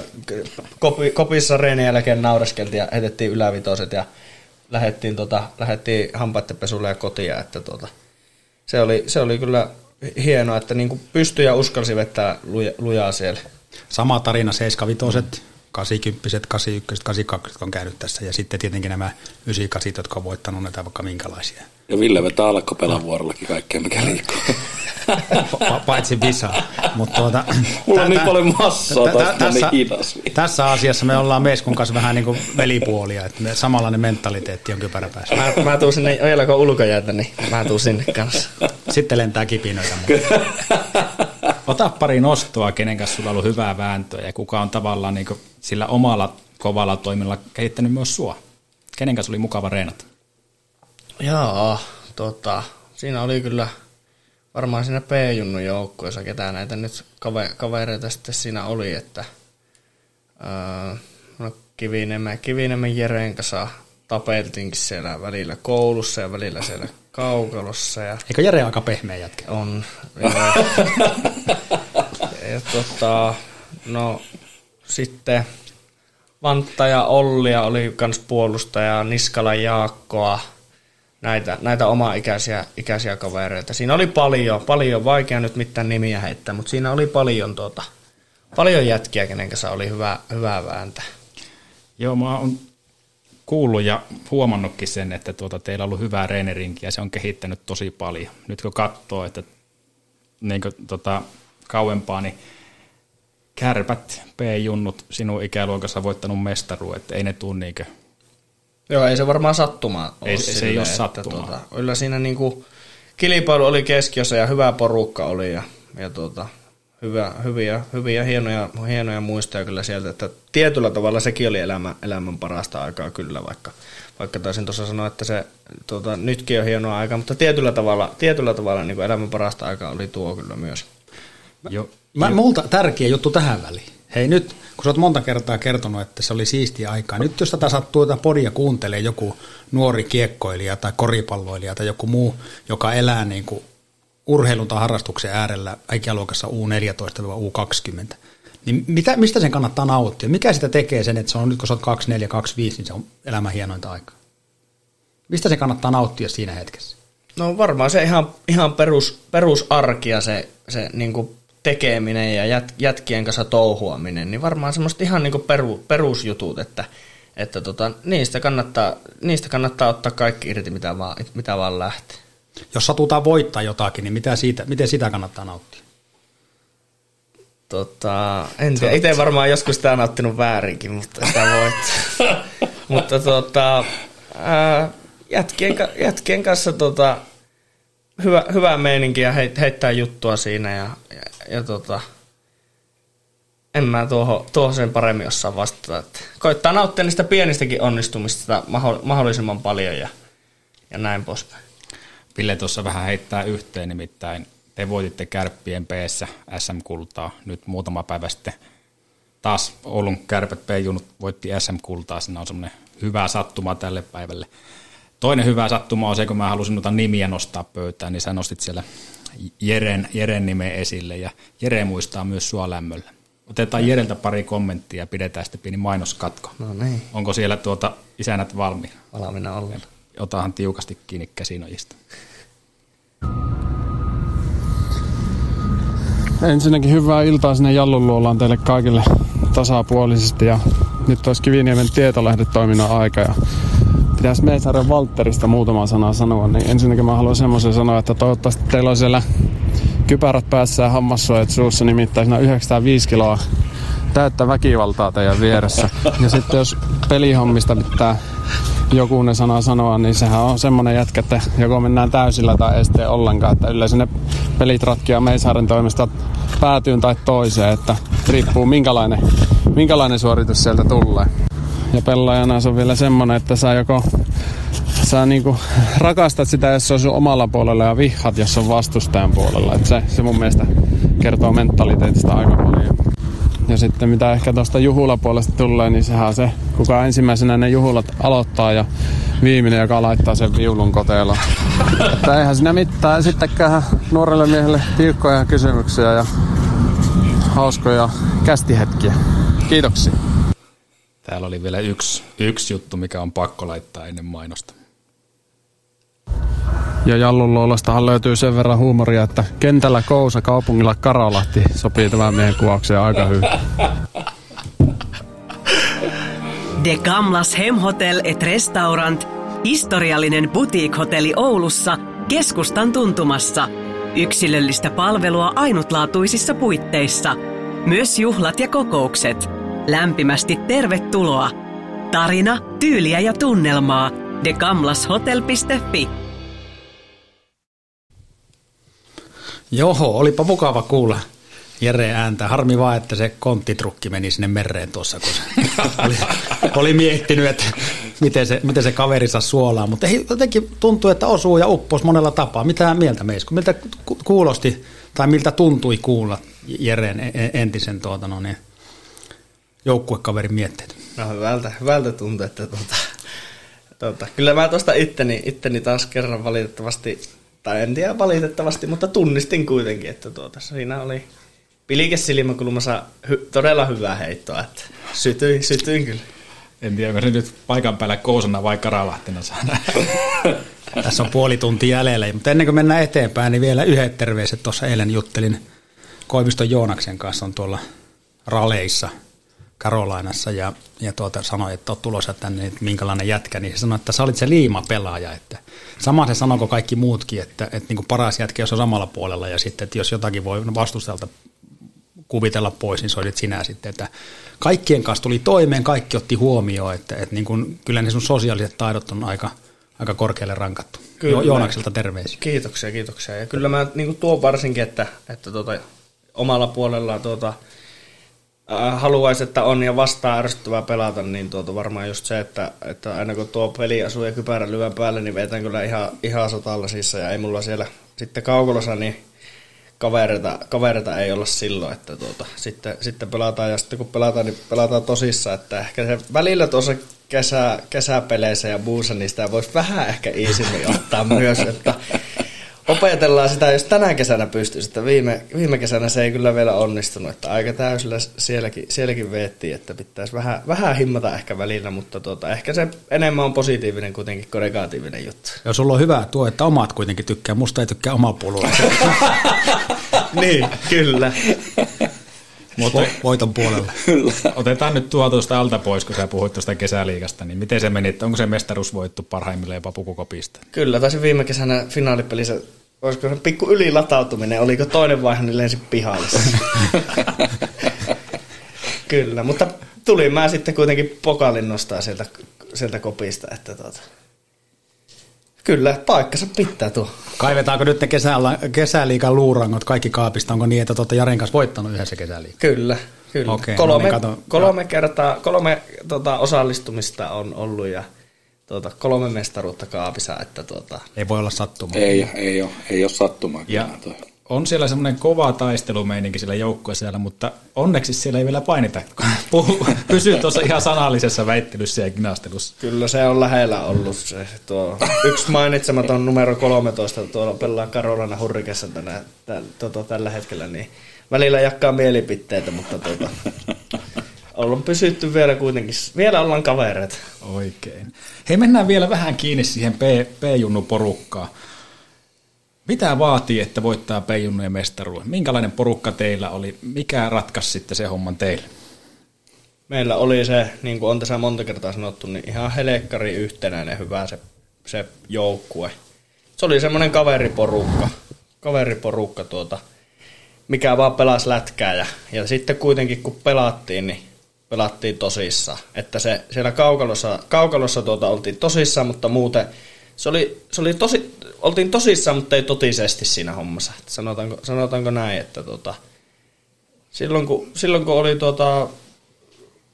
kopissa reenien jälkeen nauraskeltiin ja heitettiin ylävitoset ja lähdettiin hampaattepesulle ja kotia, että se oli kyllä hienoa, että pystyi ja uskalsi vetää lujaa siellä. Sama tarina, 7-vitoset, 8-kymppiset, 8-ykköset, 8-kakkoset on käynyt tässä ja sitten tietenkin nämä 9-8, jotka on voittanut näitä vaikka minkälaisia. Ja Ville vetää Alakko Pelaavuorollakin kaikkea, mikä liikkuu. Paitsi visaa. Mulla on niin paljon massaa tässä asiassa me ollaan Meiskun kanssa vähän niin kuin velipuolia, että samanlainen mentaliteetti on kypäräpäässä. Mä tuun sinne, ojelako ulkojäätä, niin mä tuun sinne kanssa. Sitten lentää kipinöitä. Ota pari nostoa, kenen kanssa sulla on ollut hyvää vääntöä ja kuka on tavallaan niin kuin sillä omalla kovalla toimilla kehittänyt myös sua. Kenen kanssa oli mukava reenata? Jaa, siinä oli kyllä varmaan siinä P-junnun joukkueessa, ketään näitä nyt kavereita sitten siinä oli, että Kiviniemen Jereen kanssa tapeltiinkin siellä välillä koulussa ja välillä siellä kaukalossa. Ja eikö Jere aika pehmeä jätkä? On. Ja no sitten Vantta ja Ollia oli kans puolustaja, Niskala Jaakkoa. Näitä oma-ikäisiä kavereita. Siinä oli paljon, vaikea nyt mitään nimiä heittää, mutta siinä oli paljon jätkiä, kenen kanssa oli hyvä vääntää. Joo, mä oon kuullut ja huomannutkin sen, että teillä on ollut hyvää reenerinkiä ja se on kehittänyt tosi paljon. Nyt kun katsoo, että kauempaa, niin Kärpät, P-junnut, sinun ikäluokassa voittanut mestaruuden, että ei ne tule niinkö. Joo, ei se varmaan sattumaa ole. Ei, se ei ole sattumaa. Kyllä siinä niinku kilpailu oli keskiössä ja hyvä porukka oli ja hyviä hienoja muistoja kyllä sieltä, että tietyllä tavalla sekin oli elämän parasta aikaa kyllä, vaikka taisin tuossa sanoa, että se nytkin on hienoa aikaa, mutta tietyllä tavalla niin kuin elämän parasta aikaa oli tuo kyllä myös. Multa tärkeä juttu tähän väliin. Hei nyt, kun sä oot monta kertaa kertonut, että se oli siistiä aikaa, nyt jos tätä sattuu tätä podia kuuntelee joku nuori kiekkoilija tai koripalloilija tai joku muu, joka elää niin kuin urheilun tai harrastuksen äärellä ikäluokassa U14-U20, niin mistä sen kannattaa nauttia? Mikä sitä tekee sen, että se on nyt kun sä oot 24, 25, niin se on elämän hienointa aikaa? Mistä sen kannattaa nauttia siinä hetkessä? No varmaan se ihan perusarkia se niin kuin tekeminen ja jätkien kanssa touhuaminen, niin varmaan semmoista ihan niin kuin perusjutut, että niistä kannattaa ottaa kaikki irti, mitä vaan lähtee. Jos satutaan voittaa jotakin, niin miten sitä kannattaa nauttia? En tiedä, itse varmaan joskus sitä on nauttinut väärinkin, mutta sitä voittaa. Mutta jätkien kanssa hyvä meininki ja heittää juttua siinä ja en mä tuohon sen paremmin osaa vastata. Että koittaa nauttia niistä pienistäkin onnistumista mahdollisimman paljon ja näin poispäin. Ville tuossa vähän heittää yhteen, nimittäin te voititte Kärppien P:ssä SM-kultaa nyt muutama päivä sitten. Taas Oulun Kärpät P-junut voitti SM-kultaa, siinä on semmoinen hyvä sattuma tälle päivälle. Toinen hyvä sattuma on se, kun mä halusin noita nimiä nostaa pöytään, niin sä nostit siellä Jeren nimen esille, ja Jere muistaa myös sua lämmöllä. Otetaan Jereltä pari kommenttia ja pidetään sitten pieni mainoskatko. No niin. Onko siellä isänät valmiina? Valmiina ollaan. Otahan tiukasti kiinni käsinojista. Ensinnäkin hyvää iltaa sinne Jallun luolaan teille kaikille tasapuolisesti, ja nyt olisi Kiviniemen tietolähdetoiminnan aika, ja pitäisi Meisaaren Valtterista muutama sanaa sanoa, niin ensinnäkin mä haluan semmoisen sanoa, että toivottavasti teillä on siellä kypärät päässä ja hammassuojat suussa, nimittäin siinä 95 kiloa täyttä väkivaltaa teidän vieressä. Ja sitten jos pelihommista pitää joku ne sanaa sanoa, niin sehän on semmoinen jätkä, että joko mennään täysillä tai estee ollenkaan, että yleensä ne pelit ratkia Meisaaren toimesta päätyyn tai toiseen, että riippuu minkälainen suoritus sieltä tulee. Ja pelaajana se on vielä semmoinen, että sä niinku rakastat sitä, jos se on sun omalla puolella, ja vihat, jos on vastustajan puolella. Et se mun mielestä kertoo mentaliteetista aika paljon. Ja sitten mitä ehkä tuosta juhulapuolesta tulee, niin sehän on se, kuka ensimmäisenä ne juhulat aloittaa ja viimeinen, joka laittaa sen viulun koteloon. Että eihän siinä mittaa esittäkään nuorelle miehelle tiukkoja kysymyksiä ja hauskoja kästihetkiä. Kiitoksia. Täällä oli vielä yksi juttu, mikä on pakko laittaa ennen mainosta. Ja Jallun luolastahan löytyy sen verran huumoria, että kentällä Kousa, kaupungilla Karolahti sopii tämän miehen kuvaukseen aika hyvin. De Gamlas Hemhotel et Restaurant, historiallinen boutique-hotelli Oulussa, keskustan tuntumassa. Yksilöllistä palvelua ainutlaatuisissa puitteissa. Myös juhlat ja kokoukset. Lämpimästi tervetuloa. Tarina, tyyliä ja tunnelmaa. TheGamlasHotel.fi. Joho, olipa mukava kuulla Jere ääntä. Harmi vaan, että se konttitrukki meni sinne mereen tuossa, kun se oli miettinyt, että miten se kaveri saa suolaa. Mutta jotenkin tuntuu, että osuu ja upposi monella tapaa. Mitä mieltä Meisku? Miltä kuulosti tai miltä tuntui kuulla Jereen entisen joukkuekaverin mietteet? No hyvältä tuntuu, että kyllä mä tuosta itteni taas kerran valitettavasti, mutta tunnistin kuitenkin, että siinä oli pilikesilmäkulmassa todella hyvää heittoa, että sytyin kyllä. En tiedä, onko se nyt paikan päällä Kousana vai Karalahtena saadaan. Tässä on puoli tuntia jäljellä, mutta ennen kuin mennään eteenpäin, niin vielä yhdet terveiset. Tuossa eilen juttelin Koiviston Joonaksen kanssa, on tuolla raleissa Karolainassa, ja sanoi, että olet tulossa tänne, että minkälainen jätkä, niin se sanoi, että sä olit se liimapelaaja, että sama se sanoiko kaikki muutkin, että niin kuin paras jätkä, jos on samalla puolella, ja sitten, että jos jotakin voi vastustelta kuvitella pois, niin se oli sinä sitten, että kaikkien kanssa tuli toimeen, kaikki otti huomioon, että niin kuin, kyllä ne sun sosiaaliset taidot on aika korkealle rankattu. Kyllä. Joonakselta terveisiä. Kiitoksia. Ja kyllä mä niin kuin tuon varsinkin, että omalla puolellaan haluaisi, että on ja vastaan ärsyttävää pelata, niin varmaan just se, että aina kun tuo peli asuu ja kypärä lyvän päälle, niin vetän kyllä ihan sotalla sissä, ja ei mulla siellä sitten kaukolassa, niin kavereita ei olla silloin, että sitten pelataan, ja sitten kun pelataan, niin pelataan tosissaan, että ehkä se välillä tuossa kesäpeleissä ja muussa, niin sitä voisi vähän ehkä iisimmin ottaa myös, että opetellaan sitä, jos tänä kesänä pystyisi, että viime kesänä se ei kyllä vielä onnistunut, että aika täysillä sielläkin veettiin, että pitäisi vähän himmata ehkä välillä, mutta ehkä se enemmän on positiivinen kuitenkin kuin negatiivinen juttu. Ja sulla on hyvä tuo, että omat kuitenkin tykkää, musta ei tykkää omaa puolua. Niin, kyllä. Voiton puolella. Otetaan nyt tuosta alta pois, kun sä puhuit tuosta kesäliigasta, niin miten se meni, onko se mestaruus voittu parhaimmillaan jopa pukukopista? Kyllä, taisi viime kesänä finaalipelissä, olisiko se pikku ylilatautuminen, oliko toinen vaihe, niin lensi pihalle. Kyllä, mutta tulin mä sitten kuitenkin pokalin nostaa sieltä kopista, että Kyllä, paikkansa pitää tuo. Kaivetaanko nyt ne kesäliigan luurangot kaikki kaapista? Onko niin, että te olette Jaren kanssa voittanut yhdessä kesäliigan? Kyllä. Okei, kolme kertaa osallistumista on ollut ja kolme mestaruutta kaapissa. Että Ei voi olla sattumaa. Ei ole sattumaa. Ja on siellä semmoinen kova taistelumeininki siellä joukkueessa siellä, mutta onneksi siellä ei vielä painita. Pysy tuossa ihan sanallisessa väittelyssä ja kinastelussa. Kyllä se on lähellä ollut se. Tuo yksi mainitsematon numero 13, tuolla pelaa Karolana Hurrikessa tällä hetkellä, niin välillä jakkaa mielipiteitä, mutta ollaan pysytty vielä kuitenkin. Vielä ollaan kavereita. Oikein. Hei, mennään vielä vähän kiinni siihen P-junnu porukkaan. Mitä vaatii, että voittaa P-junnujen mestaruuden? Minkälainen porukka teillä oli? Mikä ratkaisi sitten se homman teille? Meillä oli se, niin kuin on tässä monta kertaa sanottu, niin ihan helekkari yhtenäinen hyvä se joukkue. Se oli semmoinen kaveriporukka mikä vaan pelasi lätkää. Ja sitten kuitenkin kun pelattiin, niin pelattiin tosissaan. Että se siellä kaukalossa oltiin tosissaan, mutta muuten oltiin tosissaan, mutta ei totisesti siinä hommassa. Sanotaanko näin, että silloin kun oli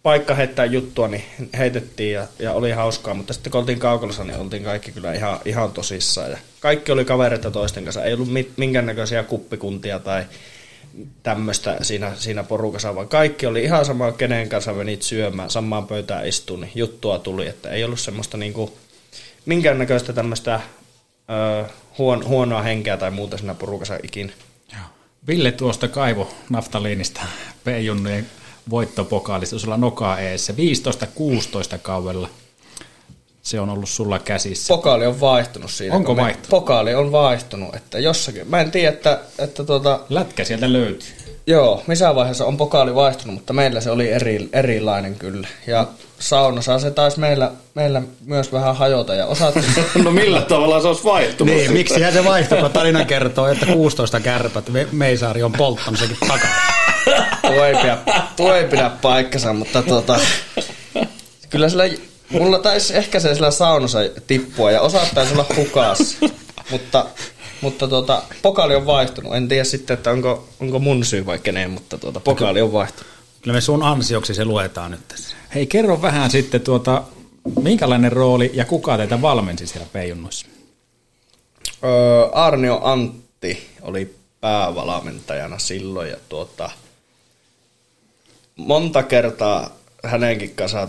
paikka heittää juttua, niin heitettiin ja oli hauskaa, mutta sitten kun oltiin kaukalossa, niin oltiin kaikki kyllä ihan tosissaan. Ja kaikki oli kavereita toisten kanssa, ei ollut minkäännäköisiä kuppikuntia tai tämmöistä siinä porukassa, vaan kaikki oli ihan sama, kenen kanssa menit syömään, samaan pöytään istuun, niin juttua tuli, että ei ollut semmoista niinku minkäännäköistä tämmöistä huonoa henkeä tai muuta siinä porukassa ikinä. Ville tuosta kaivo naftaliinista P-junnujen voittopokaalista, sulla nokaa eessä 15-16 kaudella. Se on ollut sulla käsissä. Pokaali on vaihtunut siinä. Onko vaihtunut? Pokaali on vaihtunut, että jossakin. Mä en tiedä, että lätkä sieltä löytyy. Joo, missä vaiheessa on pokaali vaihtunut, mutta meillä se oli erilainen kyllä. Ja saunassa se taisi meillä myös vähän hajota ja osattiin. No millä tavalla se olisi vaihtunut? Niin, miksihän se vaihtui, kun tarina kertoo, että 16 Kärpät Meisaari on polttanut sekin takana. Tuo ei pidä paikkansa, mutta kyllä sillä, mulla taisi ehkä se sillä saunassa tippua ja osattain olla hukas, mutta pokaali on vaihtunut. En tiedä sitten, että onko mun syy vai keneen, mutta pokaali on vaihtunut. Kyllä me sun ansioksi se luetaan nyt tässä. Hei, kerro vähän sitten minkälainen rooli ja kuka teitä valmensi siellä P-junnuissa? Arni Antti oli päävalmentajana silloin ja monta kertaa hänenkin kanssa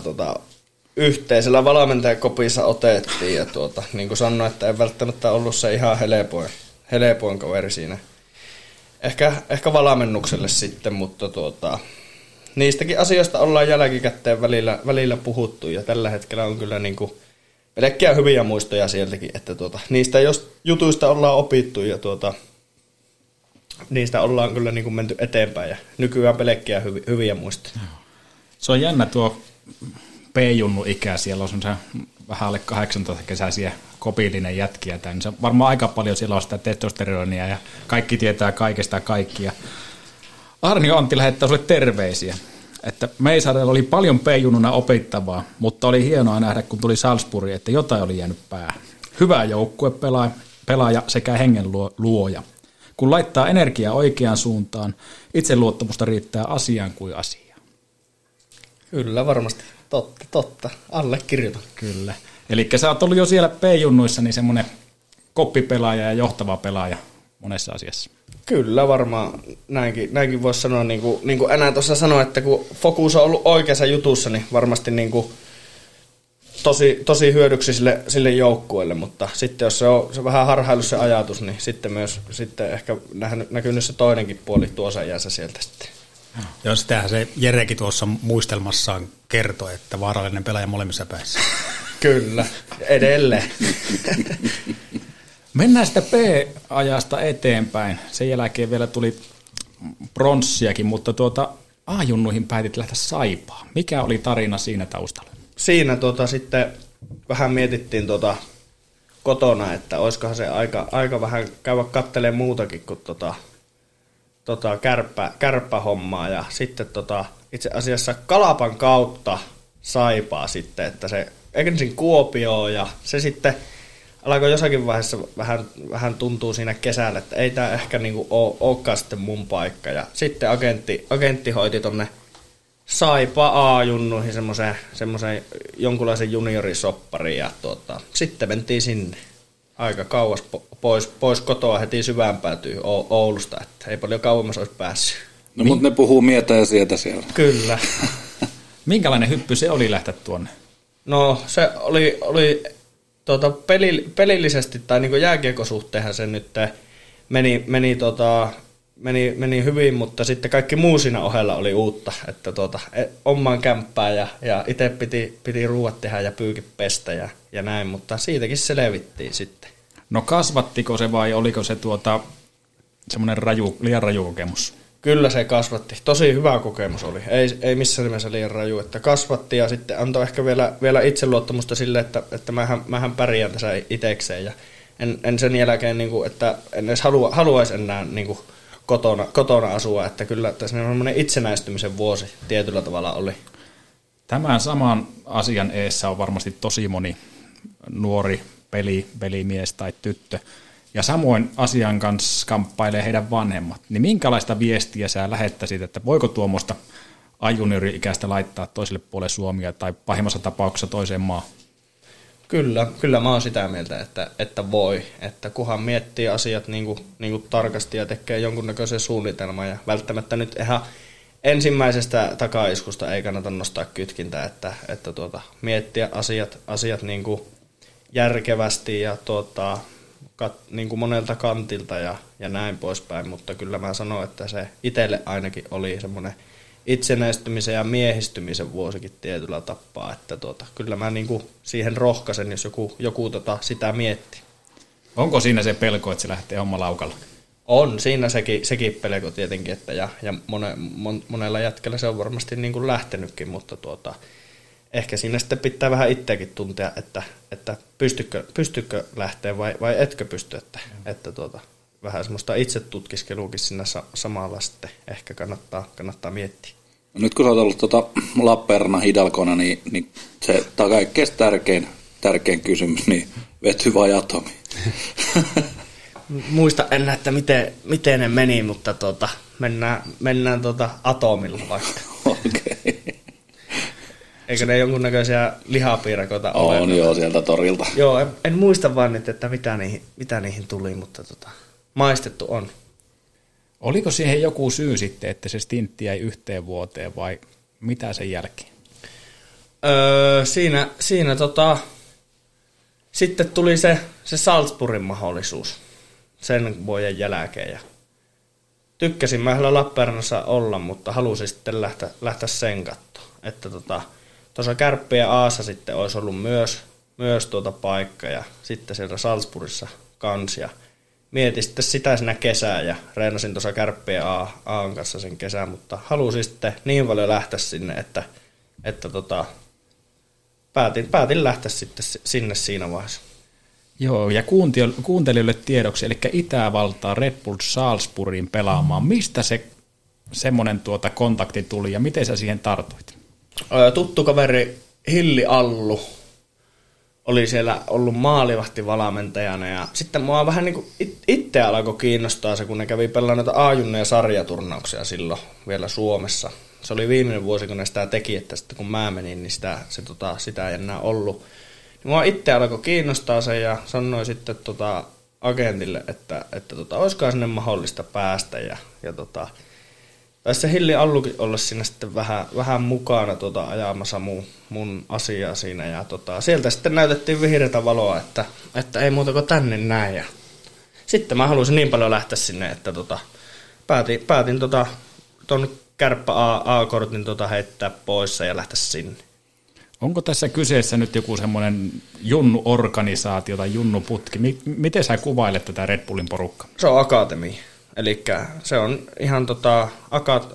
yhteisellä valmentajakopissa otettiin ja niin kuin sanoin, että ei välttämättä ollut se ihan helpoin kaveri siinä. Ehkä valmennukselle sitten, mutta niistäkin asioista ollaan jälkikäteen välillä puhuttu ja tällä hetkellä on kyllä niin kuin pelkkiä hyviä muistoja sieltäkin, että niistä jos jutuista ollaan opittu ja niistä ollaan kyllä niin kuin menty eteenpäin ja nykyään pelkkiä hyviä muistoja. Se on jännä tuo P-junnu ikä, siellä on se vähän alle 18 kesäisiä kopillinen jätkiä. Se varmaan aika paljon siellä on sitä testosteronia ja kaikki tietää kaikesta kaikkia. Arni Antti lähettää sulle terveisiä, että Meisaarella oli paljon P-jununa opittavaa, mutta oli hienoa nähdä, kun tuli Salzburgiin, että jotain oli jäänyt päähän. Hyvä joukkuepelaaja sekä hengenluoja. Kun laittaa energiaa oikeaan suuntaan, itseluottamusta riittää asiaan kuin asiaan. Kyllä varmasti, totta, allekirjoitan. Kyllä, eli sä oot ollut jo siellä P-junnuissa niin semmoinen koppipelaaja ja johtava pelaaja monessa asiassa. Kyllä varmaan, näinkin voisi sanoa, niin kuin enää tuossa sanoi, että kun fokus on ollut oikeassa jutussa, niin varmasti niin kuin tosi hyödyksi sille joukkueelle, mutta sitten jos se on vähän harhaillut se ajatus, niin sitten myös ehkä näkynyt se toinenkin puoli tuossa iässä sieltä sitten. Joo, sitähän se Jerekin tuossa muistelmassaan kertoi, että vaarallinen pelaaja molemmissa päissä. Kyllä, edelleen. Mennään sitä P-ajasta eteenpäin. Sen jälkeen vielä tuli pronssiakin, mutta A-junnuihin päätit lähteä Saipaan. Mikä oli tarina siinä taustalla? Siinä sitten vähän mietittiin kotona, että olisikohan se aika vähän käydä katselemaan muutakin kuin kärppähommaa. Ja sitten itse asiassa Kalapan kautta Saipaa sitten, että se ensin Kuopioon ja se sitten alkoi jossakin vaiheessa vähän tuntuu siinä kesällä, että ei tämä ehkä niinku olekaan sitten mun paikka. Ja sitten agentti hoiti tuonne Saipa A-junnuihin semmoiseen jonkunlaisen juniorisoppariin ja sitten mentiin sinne aika kauas pois kotoa heti syvään päätyy Oulusta, että ei paljon kauemmas olisi päässyt. No mutta ne puhuu mietä ja sieltä siellä. Kyllä. Minkälainen hyppy se oli lähteä tuonne? No se oli pelillisesti tai niin kuin jääkiekosuhteenhan se nyt meni hyvin, mutta sitten kaikki muu siinä ohella oli uutta, että omaan kämppää ja itse piti ruuat tehdä ja pyykin pestä ja näin, mutta siitäkin selvittiin sitten. No kasvattiko se vai oliko se semmoinen liian raju kokemus? Kyllä se kasvatti. Tosi hyvä kokemus oli. Ei missään nimessä liian raju, että kasvatti ja sitten antoi ehkä vielä itseluottamusta sille, että mähän pärjään tässä itsekseen ja en sen jälkeen, niin kuin, että en edes haluaisi enää niin kuin kotona asua, että kyllä tässä on semmoinen itsenäistymisen vuosi tietyllä tavalla oli. Tämän saman asian eessä on varmasti tosi moni nuori pelimies tai tyttö, ja samoin asian kanssa kamppailee heidän vanhemmat. Niin minkälaista viestiä sä lähettäisit, että voiko tuommoista ajuniori-ikäistä laittaa toiselle puolelle Suomea tai pahimmassa tapauksessa toiseen maahan? Kyllä mä oon sitä mieltä, että voi. Että kunhan miettii asiat niin kuin tarkasti ja tekee jonkunnäköisen suunnitelman. Ja välttämättä nyt ihan ensimmäisestä takaiskusta ei kannata nostaa kytkintää, että miettiä asiat niin kuin järkevästi ja niin kuin monelta kantilta ja näin poispäin. Mutta kyllä mä sanon, että se itselle ainakin oli semmoinen itsenäistymisen ja miehistymisen vuosikin tietyllä tapaa, että kyllä mä niin kuin siihen rohkaisen, jos joku sitä miettii. Onko siinä se pelko, että se lähtee homma laukalla? On, siinä sekin pelko tietenkin, että ja monella jätkellä se on varmasti niin kuin lähtenytkin, mutta ehkä siinä sitten pitää vähän itseäkin tuntea, että pystykö lähteä vai etkö pysty, että vähän semmoista itsetutkiskeluukin siinä samalla sitten ehkä kannattaa miettiä. No nyt kun sä oot ollut Lappeenrannan hidalkona, niin se on kaikkein tärkein kysymys, niin vety vai atomi? Muista enää, että miten ne meni, mutta mennään atomilla vaikka. Okei. Eikö ne jonkunnäköisiä lihapiirakoita ole? On joo, sieltä torilta. Joo, en muista vaan nyt, että mitä niihin tuli, mutta maistettu on. Oliko siihen joku syy sitten, että se stintti jäi yhteen vuoteen vai mitä sen jälkeen? Siinä sitten tuli se Salzburgin mahdollisuus sen vuoden jälkeen. Ja tykkäsin mä haluan Lappeenrannassa olla, mutta halusin sitten lähteä sen kattoon. Että tuossa Kärppien Aassa sitten olisi ollut myös paikka ja sitten siellä Salzburgissa kans ja mietin sitten sitä siinä kesää ja reenasin tuossa Kärppien Aan kanssa sen kesän, mutta halusin sitten niin paljon lähteä sinne, että päätin lähteä sitten sinne siinä vaiheessa. Joo, ja kuuntelijoille tiedoksi, eli Itävaltaa Red Bull Salzburgin pelaamaan. Mistä se semmoinen kontakti tuli ja miten sä siihen tartuit? Tuttu kaveri Hilli Allu oli siellä ollut maalivahtivalmentajana ja sitten mua vähän niin kuin itse alkoi kiinnostaa se, kun ne kävi pelaa noita A-junneja sarjaturnauksia silloin vielä Suomessa. Se oli viimeinen vuosi, kun ne sitä teki, että sitten kun mä menin, niin sitä ei enää ollut. Niin mua itse alkoi kiinnostaa se ja sanoi sitten agentille, että olisikohan sinne mahdollista päästä ja taisi se Hilli Allukin olla siinä sitten vähän mukana ajamassa mun asiaa siinä. Ja sieltä sitten näytettiin vihreätä valoa, että ei muuta kuin tänne näin. Ja sitten mä halusin niin paljon lähteä sinne, että päätin ton Kärppä A-kortin heittää pois ja lähteä sinne. Onko tässä kyseessä nyt joku semmoinen junnu-organisaatio tai junnu-putki? Miten sä kuvailet tätä Red Bullin porukkaa? Se on akatemia. Eli se on ihan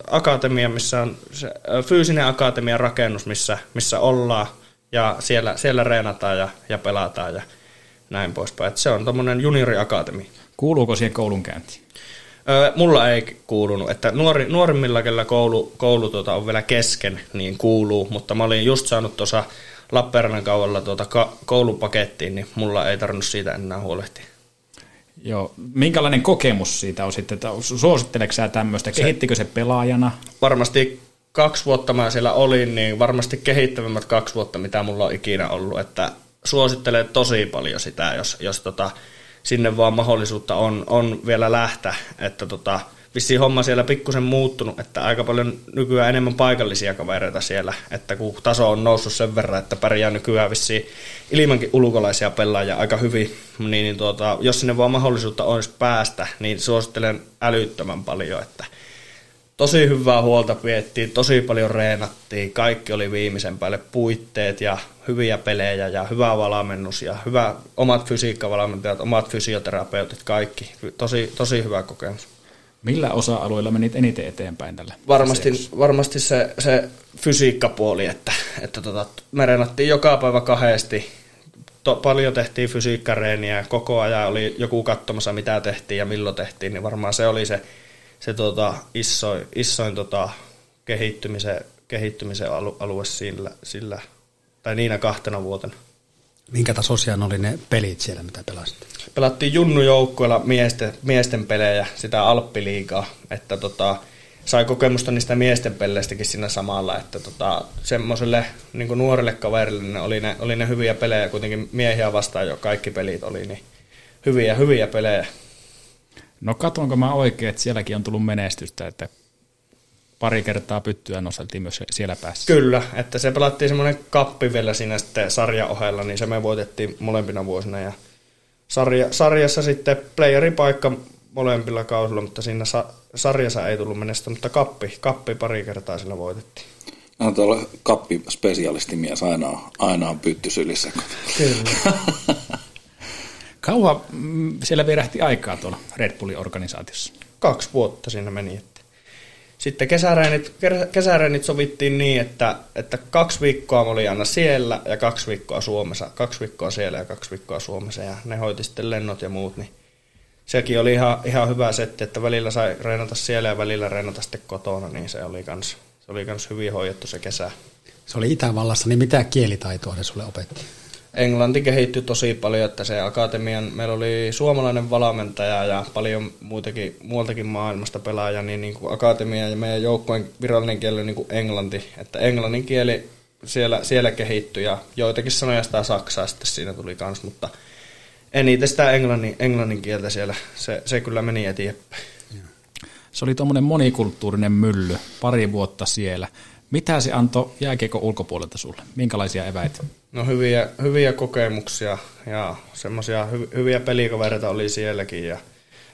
akatemia, missä on se fyysinen akatemian rakennus, missä ollaan ja siellä reenataan ja pelataan ja näin poispäin. Et se on tommonen junioriakatemia. Kuuluuko siihen koulunkäyntiin? Mulla ei kuulunut, että nuorimmilla, kellä koulu on vielä kesken, niin kuuluu, mutta mä olin just saanut tuossa Lappeenrannan kaudella koulupakettiin, niin mulla ei tarvinnut siitä enää huolehtia. Joo, minkälainen kokemus siitä on sitten, että suositteleeko sä tämmöistä, kehittikö se pelaajana? Varmasti 2 vuotta mä siellä olin, niin varmasti kehittävämmät 2 vuotta, mitä mulla on ikinä ollut, että suosittelee tosi paljon sitä, jos sinne vaan mahdollisuutta on vielä lähteä, että vissiin homma siellä pikkusen muuttunut, että aika paljon nykyään enemmän paikallisia kavereita siellä, että kun taso on noussut sen verran, että pärjää nykyään vissiin ilmankin ulkolaisia pelaajia aika hyvin, niin jos sinne vaan mahdollisuutta olisi päästä, niin suosittelen älyttömän paljon, että tosi hyvää huolta piettiin, tosi paljon reenattiin, kaikki oli viimeisen päälle puitteet ja hyviä pelejä ja hyvä valmennus ja hyvä omat fysiikkavalmentajat, omat fysioterapeutit, kaikki. Tosi hyvä kokemus. Millä osa-alueilla menit eniten eteenpäin tällä? Varmasti se fysiikkapuoli, että me reenattiin joka päivä kahdesti. Paljon tehtiin fysiikkareeniä, koko ajan oli joku katsomassa mitä tehtiin ja milloin tehtiin, niin varmaan se oli se isoin kehittymisen alue sillä tai niinä 2 vuotena. Minkä tasoisiaan oli ne pelit siellä, mitä pelasitte? Pelattiin junnujoukkueella miesten pelejä, sitä Alppiliigaa, että sai kokemusta niistä miesten peleistäkin siinä samalla, että semmoiselle niin nuorelle kaverille ne oli hyviä pelejä, kuitenkin miehiä vastaan jo kaikki pelit oli, niin hyviä pelejä. No katonko mä oikein, että sielläkin on tullut menestystä, että pari kertaa pyttyä nosteltiin myös siellä päässä. Kyllä, että se pelattiin semmoinen kappi vielä siinä sitten sarjan ohella, niin se me voitettiin molempina vuosina. Ja sarjassa sitten playeripaikka molemmilla kausilla, mutta siinä sarjassa ei tullut menestä, mutta kappi pari kertaa sillä voitettiin. No tuolla kappispesialistimies aina on pyttysylissä. Kyllä. Kauan siellä vierähti aikaa tuolla Red Bullin organisaatiossa? 2 vuotta siinä meni, että sitten kesäreenit sovittiin niin, että 2 viikkoa oli aina siellä ja 2 viikkoa Suomessa, 2 viikkoa siellä ja 2 viikkoa Suomessa ja ne hoiti sitten lennot ja muut, niin sekin oli ihan hyvä setti, että välillä sai reenata siellä ja välillä reenata sitten kotona, niin se oli kans hyvin hoidettu se kesä. Se oli Itävallassa, niin mitä kielitaitoa ne sulle opetti? Englanti kehittyi tosi paljon, että se akatemian, meillä oli suomalainen valmentaja ja paljon muutakin maailmasta pelaajia, niin kuin akatemia ja meidän joukkueen virallinen kieli on niin kuin englanti, että englannin kieli siellä kehittyi ja joitakin sanoja sitä saksaa sitten siinä tuli kans, mutta eniten sitä englannin kieltä siellä, se kyllä meni eteenpäin. Se oli tuommoinen monikulttuurinen mylly, 2 vuotta siellä. Mitä se antoi jääkiekon ulkopuolelta sulle? Minkälaisia eväitä? No hyviä kokemuksia ja semmoisia hyviä pelikavereita oli sielläkin ja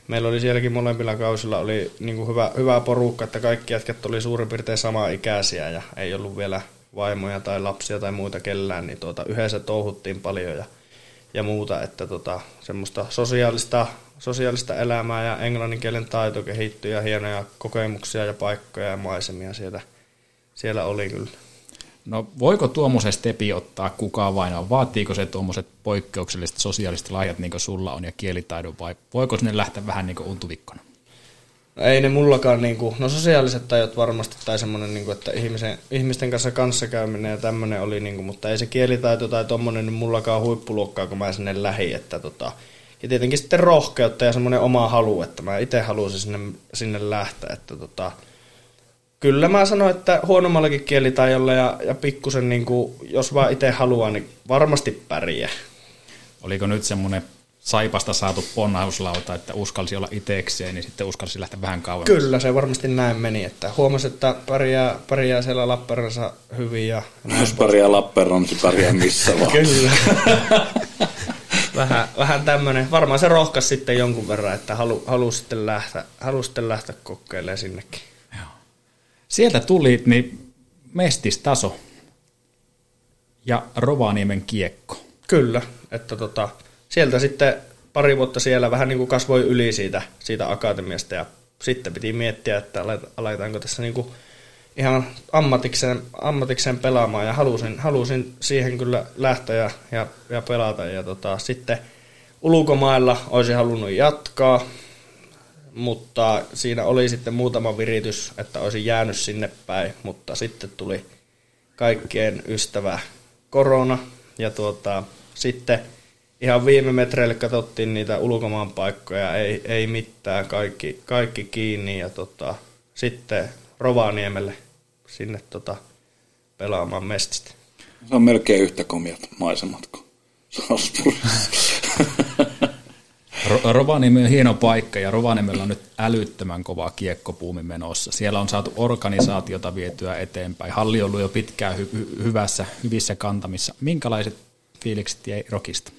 meillä oli sielläkin molemmilla kausilla oli niin kuin hyvä porukka, että kaikki jätkät oli suurin piirtein samaa ikäisiä ja ei ollut vielä vaimoja tai lapsia tai muita kellään, niin yhdessä touhuttiin paljon ja muuta, että semmoista sosiaalista elämää ja englannin kielen taito kehittyi ja hienoja kokemuksia ja paikkoja ja maisemia siellä oli kyllä. No voiko tuommoisen stepi ottaa kukaan vain, vaatiiko se tuommoiset poikkeukselliset sosiaaliset lahjat niin kuin sulla on ja kielitaidon vai voiko sinne lähteä vähän niin kuin untuvikkona? Ei ne mullakaan, niinku, no sosiaaliset tajot varmasti, tai semmoinen, niinku, että ihmisten kanssa kanssakäyminen ja tämmöinen oli, niinku, mutta ei se kielitaito tai tommoinen mullakaan huippuluokkaa, kun mä sinne lähin. Ja tietenkin sitten rohkeutta ja semmoinen oma halu, että mä itse halusin sinne lähteä. Että kyllä mä sanon, että huonommallakin kielitaidolla ja pikkusen, niinku, jos vaan itse haluaa, niin varmasti pärjää. Oliko nyt semmoinen Saipasta saatu ponnauslauta, että uskalsi olla itsekseen, niin sitten uskalsi lähteä vähän kauemmin. Kyllä, se varmasti näin meni. Että huomasi, että pärjää siellä Lappeenrannassa hyvin. Ja jos pärjää Lappeenrannassa, pärjää missä vaan. Kyllä. Vähän tämmöinen. Varmaan se rohkaisi sitten jonkun verran, että halusi sitten lähteä kokeilemaan sinnekin. Joo. Sieltä tulit, niin mestistaso ja Rovaniemen kiekko. Kyllä, että sieltä sitten pari vuotta siellä vähän niin kuin kasvoi yli siitä akatemiasta ja sitten piti miettiä, että aletaanko tässä niin kuin ihan ammatikseen pelaamaan ja halusin siihen kyllä lähteä ja pelata ja sitten ulkomailla olisin halunnut jatkaa, mutta siinä oli sitten muutama viritys, että olisin jäänyt sinne päin, mutta sitten tuli kaikkien ystävä korona ja sitten ihan viime metreille katsottiin niitä ulkomaan paikkoja, ei mitään, kaikki kiinni ja sitten Rovaniemelle sinne pelaamaan mestistä. Se on melkein yhtä komiat maisemat kuin Salzburgissa. Rovaniemi on hieno paikka ja Rovaniemellä on nyt älyttömän kova kiekkopuumi menossa. Siellä on saatu organisaatiota vietyä eteenpäin. Halli on ollut jo pitkään hyvissä kantamissa. Minkälaiset fiilikset jäi Rokista?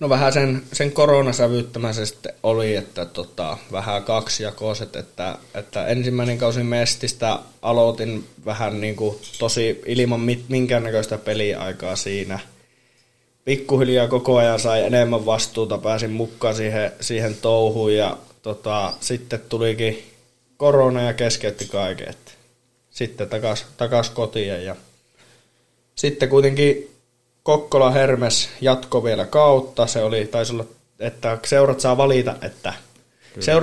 No vähän sen koronasävyyttämä se sitten oli, että vähän kaksijakoiset, että ensimmäinen kausi mestistä aloitin vähän niin kuin tosi ilman minkäännäköistä peliaikaa siinä. Pikkuhiljaa koko ajan sai enemmän vastuuta, pääsin mukaan siihen touhuun ja sitten tulikin korona ja keskeytti kaiken. Sitten takas kotiin ja sitten kuitenkin Kokkola Hermes jatkoi vielä kautta. Se oli, taisi olla, että seurat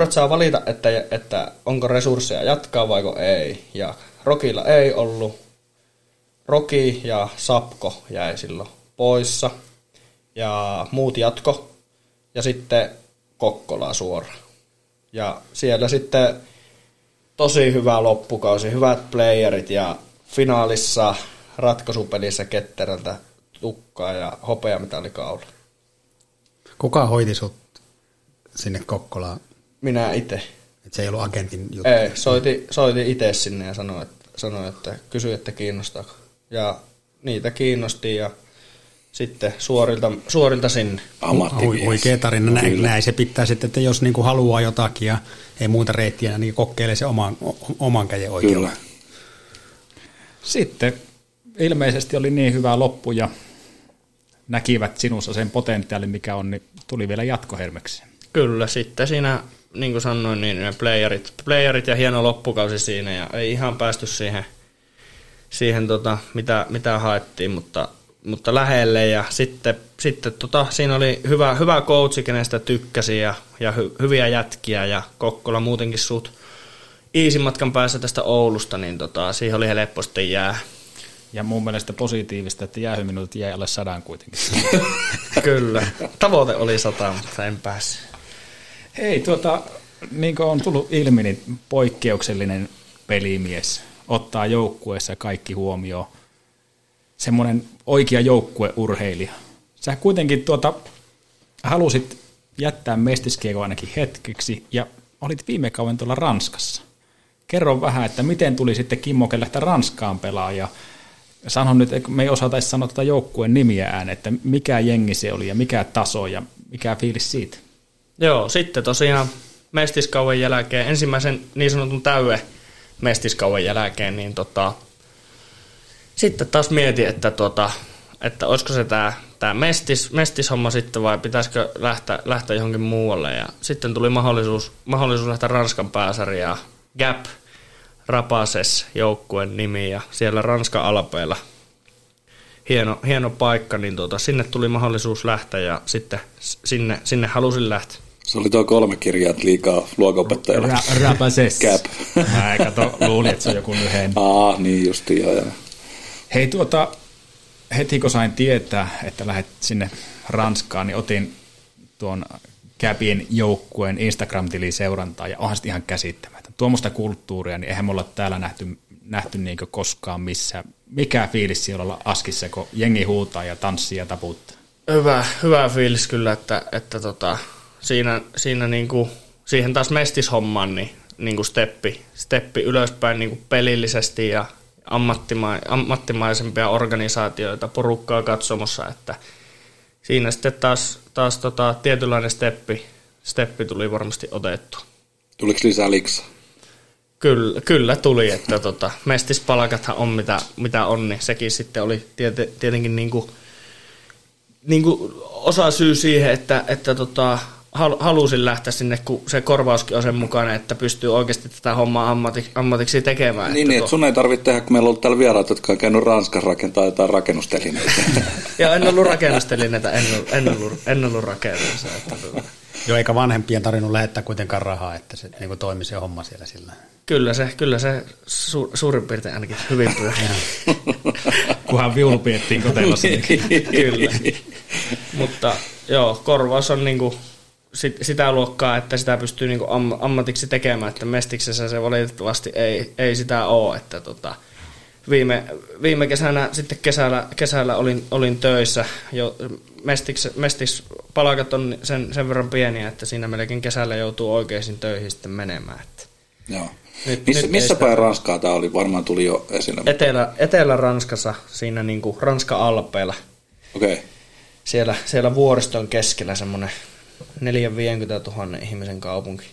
saa valita, että onko resursseja jatkaa vaiko ei. Ja Rokilla ei ollut. Roki ja Sapko jäi silloin poissa. Ja muut jatko. Ja sitten Kokkola suoraan. Ja siellä sitten tosi hyvä loppukausi. Hyvät playerit ja finaalissa ratkaisupelissä ketterältä tukkaa ja hopeamitallikaula. Kuka hoiti sut sinne Kokkolaan? Minä itse. Et se ei ollut agentin juttu? Ei, soitin itse sinne ja kysyi, että kiinnostaako. Ja niitä kiinnosti ja sitten suorilta sinne. Huikea tarina. Näin se pitää sitten, että jos niinku haluaa jotakin ja ei muuta reittiä, niin kokeilee se oman käden oikealla. Sitten ilmeisesti oli niin hyvä loppu ja näkivät sinussa sen potentiaalin, mikä on, niin tuli vielä jatkohermeksi. Kyllä, sitten siinä, niin kuin sanoin, niin ne playerit ja hieno loppukausi siinä, ja ei ihan päästy siihen mitä haettiin, mutta lähelle, ja sitten siinä oli hyvä coachi, kenestä tykkäsi, ja hyviä jätkiä, ja Kokkola muutenkin suht iisin matkan päässä tästä Oulusta, niin siihen oli helppo sitten jää. Ja mun mielestä positiivista, että jäähyminuutit jäi alle 100 kuitenkin. Kyllä. Tavoite oli 100, mutta en päässyt. Hei, niin kuin on tullut ilmi, niin poikkeuksellinen pelimies ottaa joukkueessa kaikki huomioon. Semmoinen oikea joukkueurheilija. Sä kuitenkin halusit jättää mestiskiekon ainakin hetkeksi ja olit viime kauden tuolla Ranskassa. Kerro vähän, että miten tuli sitten Kimmoke lähteä Ranskaan pelaamaan. Sano nyt, me ei osata edes sanoa joukkueen nimiä ääneen, että mikä jengi se oli ja mikä taso ja mikä fiilis siitä. Joo, sitten tosiaan mestiskauden jälkeen, ensimmäisen niin sanotun täyden mestiskauden jälkeen, niin sitten taas mietin, että olisiko se tämä mestishomma sitten vai pitäisikö lähteä johonkin muualle. Ja sitten tuli mahdollisuus lähteä Ranskan pääsarjaa Gap Rapaces joukkueen nimi ja siellä Ranskan alpeilla hieno paikka, niin sinne tuli mahdollisuus lähteä ja sitten sinne halusin lähteä. Se oli tuo 3 kirjaa liikaa luokanopettajalle. Rapaces. Gap. Mä luulin, että se on joku lyhen. Niin justiin. Hei heti kun sain tietää, että lähdet sinne Ranskaan, niin otin tuon Gapin joukkueen Instagram-tilin seurantaa, ja onhan sitten ihan käsittämätöntä. Tuommoista kulttuuria, niin eihän me olla täällä nähty niinkö koskaan missä. Mikä fiilis siellä olla askissa, kun jengi huutaa ja tanssia ja taputtaa? Hyvä fiilis kyllä, että siinä niinku, siihen taas mestishommaan niin niinku steppi ylöspäin niinku pelillisesti ja ammattimaisempia organisaatioita, porukkaa katsomassa, että siinä sitten taas tietynlainen steppi tuli varmasti otettu. Tuliko lisää liksaa? Kyllä tuli, että mestispalkathan on mitä on, niin sekin sitten oli tietenkin niinku osa syy siihen, että halusin lähteä sinne, kun se korvauskin on sen mukainen, että pystyy oikeasti tätä hommaa ammatiksi tekemään. Niin, että sun ei tarvitse tehdä, kun meillä on ollut täällä vieraat, jotka on käynyt Ranskan rakentaa jotain rakennustelineitä. Joo, en ollut rakennustelineitä. Joo, eikä vanhempien tarvinnut lähettää kuitenkaan rahaa, että se niin kuin toimi se homma siellä sillä. Kyllä se suurin piirtein ainakin hyvin pyörii. Kunhan viulu piettiin kotelossa. Kyllä. Mutta joo, korvaus on niin kuin sitä luokkaa, että sitä pystyy niin kuin ammatiksi tekemään, että mestiksessä se valitettavasti ei sitä ole, että viime kesänä sitten kesällä olin töissä. Jo mestispalkat on sen verran pieniä, että siinä melkein kesällä joutuu oikeisiin töihin sitten menemään. Joo. Missä päin Ranskaa tämä oli? Varmaan tuli jo esille. Etelä-Ranskassa, siinä niinku Ranska-alpeilla. Okei. Okay. Siellä vuoriston keskellä semmoinen 450 000 ihmisen kaupunki.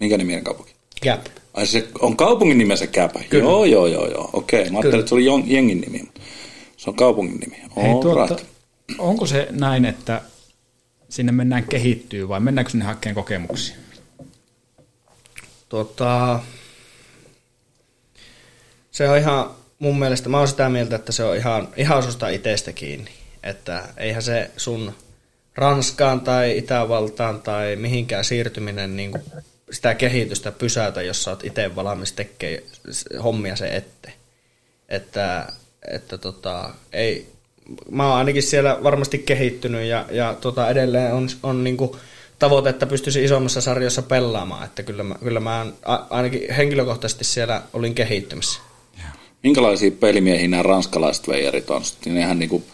Minkä niminen kaupunki? Gap. Ai se on kaupungin nimensä Gap? Kyllä. Joo. Okei, mä ajattelin, että se oli jengin nimi. Se on kaupungin nimi. Onko se näin, että sinne mennään kehittyy vai mennäänkö sinne hakkeen kokemuksia? Se on ihan mun mielestä, mä oon sitä mieltä, että se on ihan susta itsestä kiinni. Että eihän se sun Ranskaan tai Itävaltaan tai mihinkään siirtyminen niinku sitä kehitystä pysäytä, jos sä oot itse valmis tekemään hommia sen eteen. Että ei, mä oon ainakin siellä varmasti kehittynyt ja edelleen on niinku tavoite, että pystyisin isommassa sarjassa pelaamaan. Että kyllä mä ainakin henkilökohtaisesti siellä olin kehittymässä. Minkälaisia pelimiehiä nämä ranskalaiset veijarit on? Nehän niinku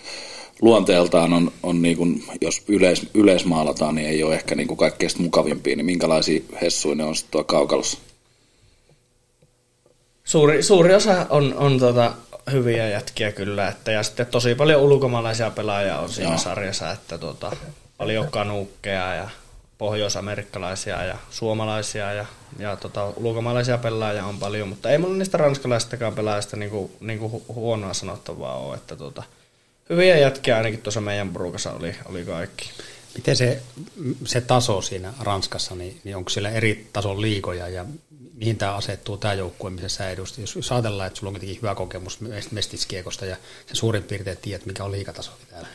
luonteeltaan on niin kuin, jos yleismaalataan, niin ei ole ehkä niin kuin kaikkein mukavimpia, niin minkälaisia hessuja ne on sitten tuo kaukalossa? Suuri osa on hyviä jätkiä kyllä, että, ja sitten tosi paljon ulkomaalaisia pelaajia on siinä sarjassa, että paljon kanuukkeja ja pohjoisamerikkalaisia ja suomalaisia ja ulkomaalaisia pelaajia on paljon, mutta ei mulla niistä ranskalaisistakaan pelaajista niin kuin huonoa sanottavaa ole, että hyviä jätkiä ainakin tuossa meidän porukassa oli kaikki. Miten se taso siinä Ranskassa, niin onko siellä eri tason liigoja ja mihin tämä asettuu tämä joukkue, missä sä edustit? Jos ajatellaan, että sulla on kuitenkin hyvä kokemus mestiskiekosta ja se suurin piirtein tiedät, mikä on liigataso täällä.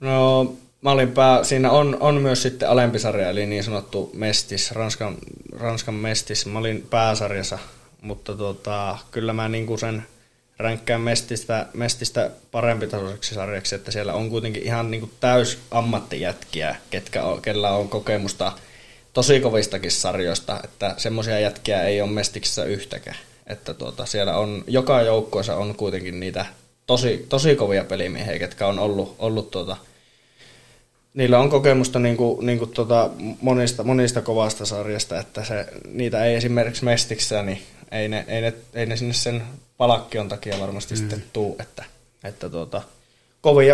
No mä olin siinä on myös sitten alempi sarja, eli niin sanottu mestis, Ranskan mestis. Mä olin pääsarjassa, mutta kyllä mä niinku sen ränkkään mestistä parempi tasoiseksi sarjaksi, että siellä on kuitenkin ihan niin kuin täys ammattijätkiä, kellä on kokemusta tosi kovistakin sarjoista, että semmoisia jätkiä ei ole mestiksessä yhtäkään. Että siellä on, joka joukkueessa on kuitenkin niitä tosi kovia pelimiehiä, ketkä on ollut niillä on kokemusta niin kuin monista kovasta sarjasta, että niitä ei esimerkiksi mestiksessä, niin ei ne sinne sen palakkion takia varmasti sitten tuu, että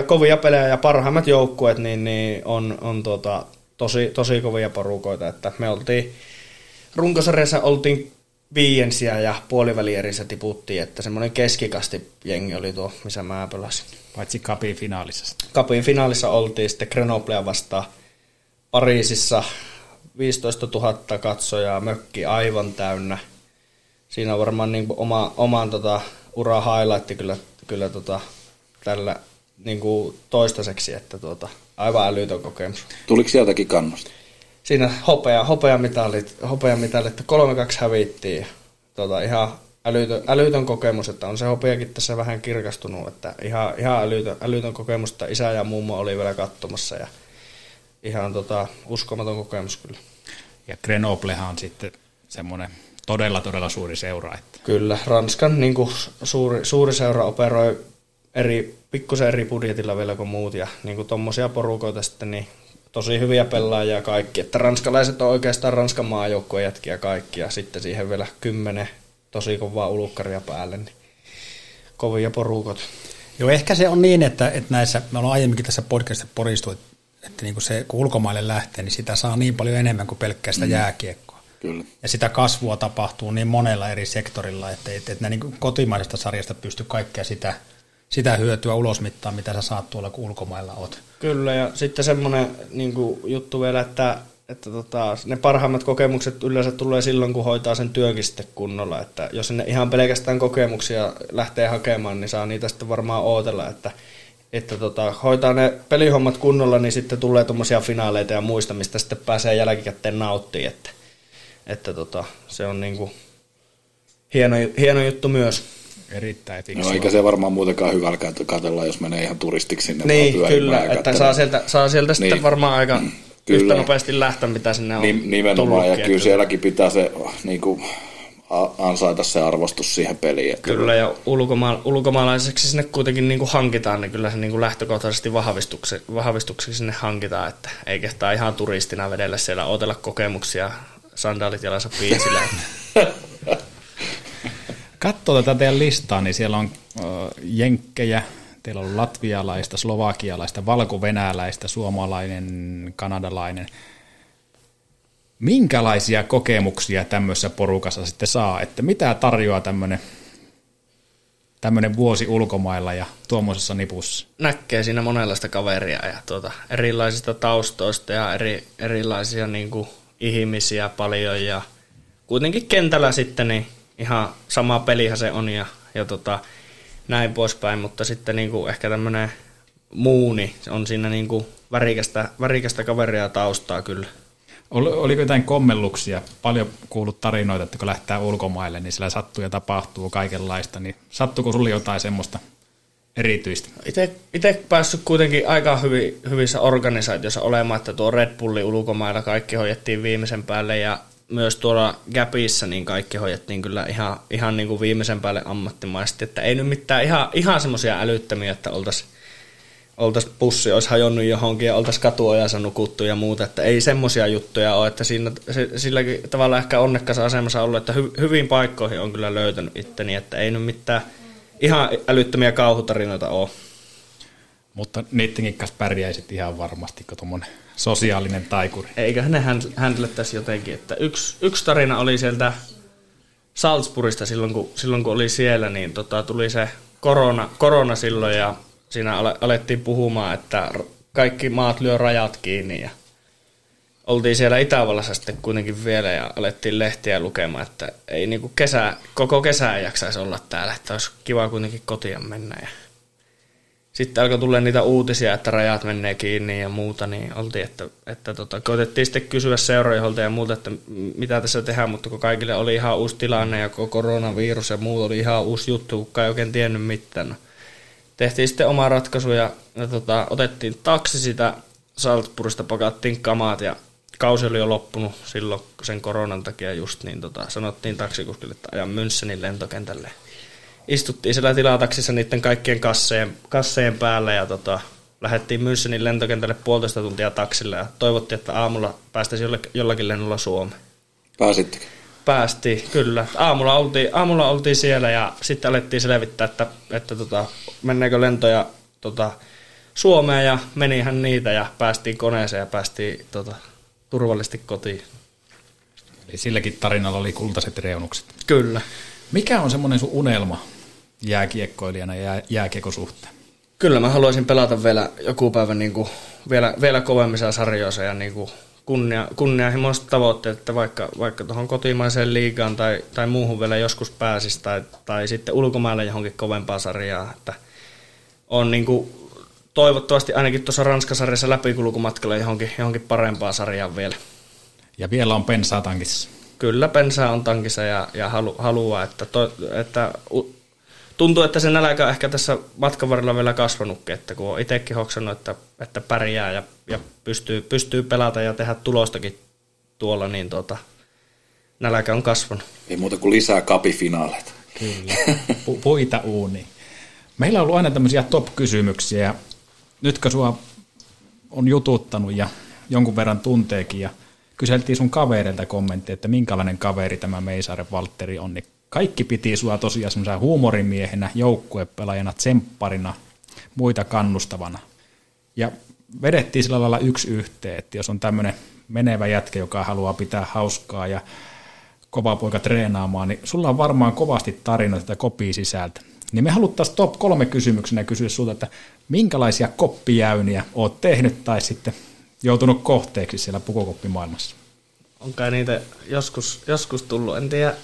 kovia pelejä ja parhaimmat joukkueet niin on tosi kovia porukoita, että me oltiin runkosarjassa oltiin viidensiä ja puolivälierissä tiputtiin, että semmoinen keskikasti jengi oli tuo, missä mä pelasin. Paitsi Cupin finaalissa. Cupin finaalissa oltiin sitten Grenoblea vastaan Pariisissa, 15 000 katsojaa, mökki aivan täynnä. Siinä on varmaan niin oman ura highlightti kyllä tällä niin kuin toistaiseksi, että aivan älytön kokemus. Tuliko sieltäkin kannusta? siinä hopeamitalit 3-2 hävittiin. Ihan älytön kokemus, että on se hopeakin tässä vähän kirkastunut, että ihan älytön kokemus, että isä ja mummo oli vielä katsomassa ja ihan uskomaton kokemus kyllä. Ja Grenoblehan on sitten semmoinen todella suuri seura. Että. Kyllä, Ranskan niin kuin suuri seura operoi pikkusen eri budjetilla vielä kuin muut ja niin tuommoisia porukoita sitten niin tosi hyviä pelaajia kaikki. Että ranskalaiset on oikeastaan Ranskan maajoukkueen jätkiä kaikki ja sitten siihen vielä 10 tosi kovaa ulukkaria päälle, niin kovia porukot. Joo, ehkä se on niin, että näissä, me ollaan aiemminkin tässä podcastissa poristu, että niin kuin se, kun ulkomaille lähtee, niin sitä saa niin paljon enemmän kuin pelkkää sitä jääkiekkoa. Kyllä. Ja sitä kasvua tapahtuu niin monella eri sektorilla, että niin kotimaisesta sarjasta pystyy kaikkea sitä hyötyä ulosmittaan, mitä sä saat tuolla, kun ulkomailla oot. Kyllä, ja sitten semmoinen niin kuin juttu vielä, että ne parhaimmat kokemukset yleensä tulee silloin, kun hoitaa sen työnkin sitten kunnolla. Että jos ne ihan pelkästään kokemuksia lähtee hakemaan, niin saa niitä sitten varmaan ootella, että hoitaa ne pelihommat kunnolla, niin sitten tulee tuommoisia finaaleita ja muista, mistä sitten pääsee jälkikäteen nauttimaan. Että se on niin kuin hieno juttu myös. Erittäin fiksua. No eikä se varmaan muutenkaan hyvältä katsella, jos menee ihan turistiksi sinne. Niin, kyllä, että saa sieltä sitten varmaan aika... Kyllä. Yhtä nopeasti lähteä, mitä sinne on nimenomaan, ja kyllä sielläkin pitää se, niin kuin, ansaita se arvostus siihen peliin. Kyllä, ja ulkomaalaiseksi sinne kuitenkin niin kuin hankitaan, niin kyllä se niin kuin lähtökohtaisesti vahvistukseksi sinne hankitaan, että ei kehtaa ihan turistina vedellä siellä, ootella kokemuksia, sandaalit jalassa biisillä. Katso tätä teidän listaa, niin siellä on jenkkejä. Teillä on latvialaista, slovakialaista, valkovenäläistä, suomalainen, kanadalainen. Minkälaisia kokemuksia tämmöisessä porukassa sitten saa? Että mitä tarjoaa tämmöinen vuosi ulkomailla ja tuommoisessa nipussa? Näkee siinä monenlaista kaveria ja erilaisista taustoista ja erilaisia niin kuin ihmisiä paljon. Ja kuitenkin kentällä sitten niin ihan sama pelihän se on ja näin poispäin, mutta sitten niinku ehkä tämmöinen muuni on siinä niinku värikästä kaveria taustaa kyllä. Oliko jotain kommelluksia? Paljon kuullut tarinoita, että kun lähtee ulkomaille, niin siellä sattuu ja tapahtuu kaikenlaista, niin sattuuko sinulle jotain semmoista erityistä? Itse päässyt kuitenkin aika hyvissä organisaatioissa olemaan, että tuo Red Bullin ulkomailla kaikki hoidettiin viimeisen päälle ja myös tuolla Gapissa niin kaikki hoidettiin kyllä ihan niin kuin viimeisen päälle ammattimaisesti, että ei nyt mitään ihan semmoisia älyttömiä, että pussi olisi hajonnut johonkin ja oltaisiin katuojassa nukuttu ja muuta, että ei semmoisia juttuja ole, että silläkin tavalla ehkä onnekkaassa asemassa ollut, että hyvin paikkoihin on kyllä löytänyt itteni, että ei nyt mitään ihan älyttömiä kauhutarinoita ole. Mutta niidenkin kanssa pärjäisit ihan varmasti, kun tuommoinen sosiaalinen taikuri. Eiköhän ne händlettäisi jotenkin. Että yksi tarina oli sieltä Salzburgista silloin kun oli siellä, niin tuli se korona silloin ja siinä alettiin puhumaan, että kaikki maat lyö rajat kiinni. Ja oltiin siellä Itävallassa sitten kuitenkin vielä ja alettiin lehtiä lukemaan, että ei niin kuin koko kesää jaksaisi olla täällä, että olisi kiva kuitenkin kotiin mennä ja... Sitten alkoi tulla niitä uutisia, että rajat menee kiinni ja muuta, niin oltiin, että koitettiin sitten kysyä seuraajoilta ja muuta, että mitä tässä tehdään, mutta kun kaikille oli ihan uusi tilanne ja koronavirus ja muuta oli ihan uusi juttu, kukaan ei oikein tiennyt mitään. No, tehtiin sitten oma ratkaisu ja otettiin taksi sitä Salzburgista, pakattiin kamaat ja kausi oli jo loppunut silloin sen koronan takia just, niin sanottiin taksikuskille, että ajan Münchenin lentokentälle. Istuttiin siellä tilataksissa niiden kaikkien kassejen päällä ja lähdettiin Münchenin lentokentälle 1,5 tuntia taksilla ja toivottiin, että aamulla päästäisiin jollakin lennolla Suomeen. Pääsittekö? Päästiin, kyllä. Aamulla oltiin siellä ja sitten alettiin selvittää, että menneekö lentoja Suomeen ja menihän niitä ja päästiin koneeseen ja päästiin turvallisesti kotiin. Eli silläkin tarinalla oli kultaiset reunukset. Kyllä. Mikä on semmoinen sun unelma jääkiekkoilijana ja jääkiekosuhteen? Kyllä mä haluaisin pelata vielä joku päivä niin kuin vielä kovemmissa sarjoissa ja niin kuin kunnianhimoiset tavoitteet, että vaikka tuohon kotimaiseen liigaan tai muuhun vielä joskus pääsisi tai sitten ulkomaille johonkin kovempaan sarjaan. Että on niin kuin toivottavasti ainakin tuossa Ranskasarjassa läpikulkumatkalla johonkin parempaan sarjaan vielä. Ja vielä on pensaa tankissa. Kyllä, pensaa on tankissa ja haluaa, että tuntuu, että se nälkä ehkä tässä matkan varrella vielä kasvanutkin, että kun on itsekin hoksannut, että pärjää ja pystyy pelata ja tehdä tulostakin tuolla, niin nälkä on kasvanut. Ei muuta kuin lisää kapifinaaleita. Kyllä, puita uuni. Meillä on ollut aina tämmöisiä top-kysymyksiä ja nytkö sua on jututtanut ja jonkun verran tunteekin ja kyseltiin sun kavereilta kommentti, että minkälainen kaveri tämä Meisaari Valtteri on, niin kaikki piti sua tosiaan semmoisena huumorimiehenä, joukkuepelaajana, tsempparina, muita kannustavana. Ja vedettiin sillä lailla yksi yhteen, että jos on tämmöinen menevä jätkä, joka haluaa pitää hauskaa ja kova poika treenaamaan, niin sulla on varmaan kovasti tarinoita tätä kopia sisältä. Niin me haluttaisiin top 3 kysymyksenä kysyä sulta, että minkälaisia koppijäyniä oot tehnyt tai sitten joutunut kohteeksi siellä pukokoppimaailmassa? Onkaan niitä joskus tullut, en tiedä.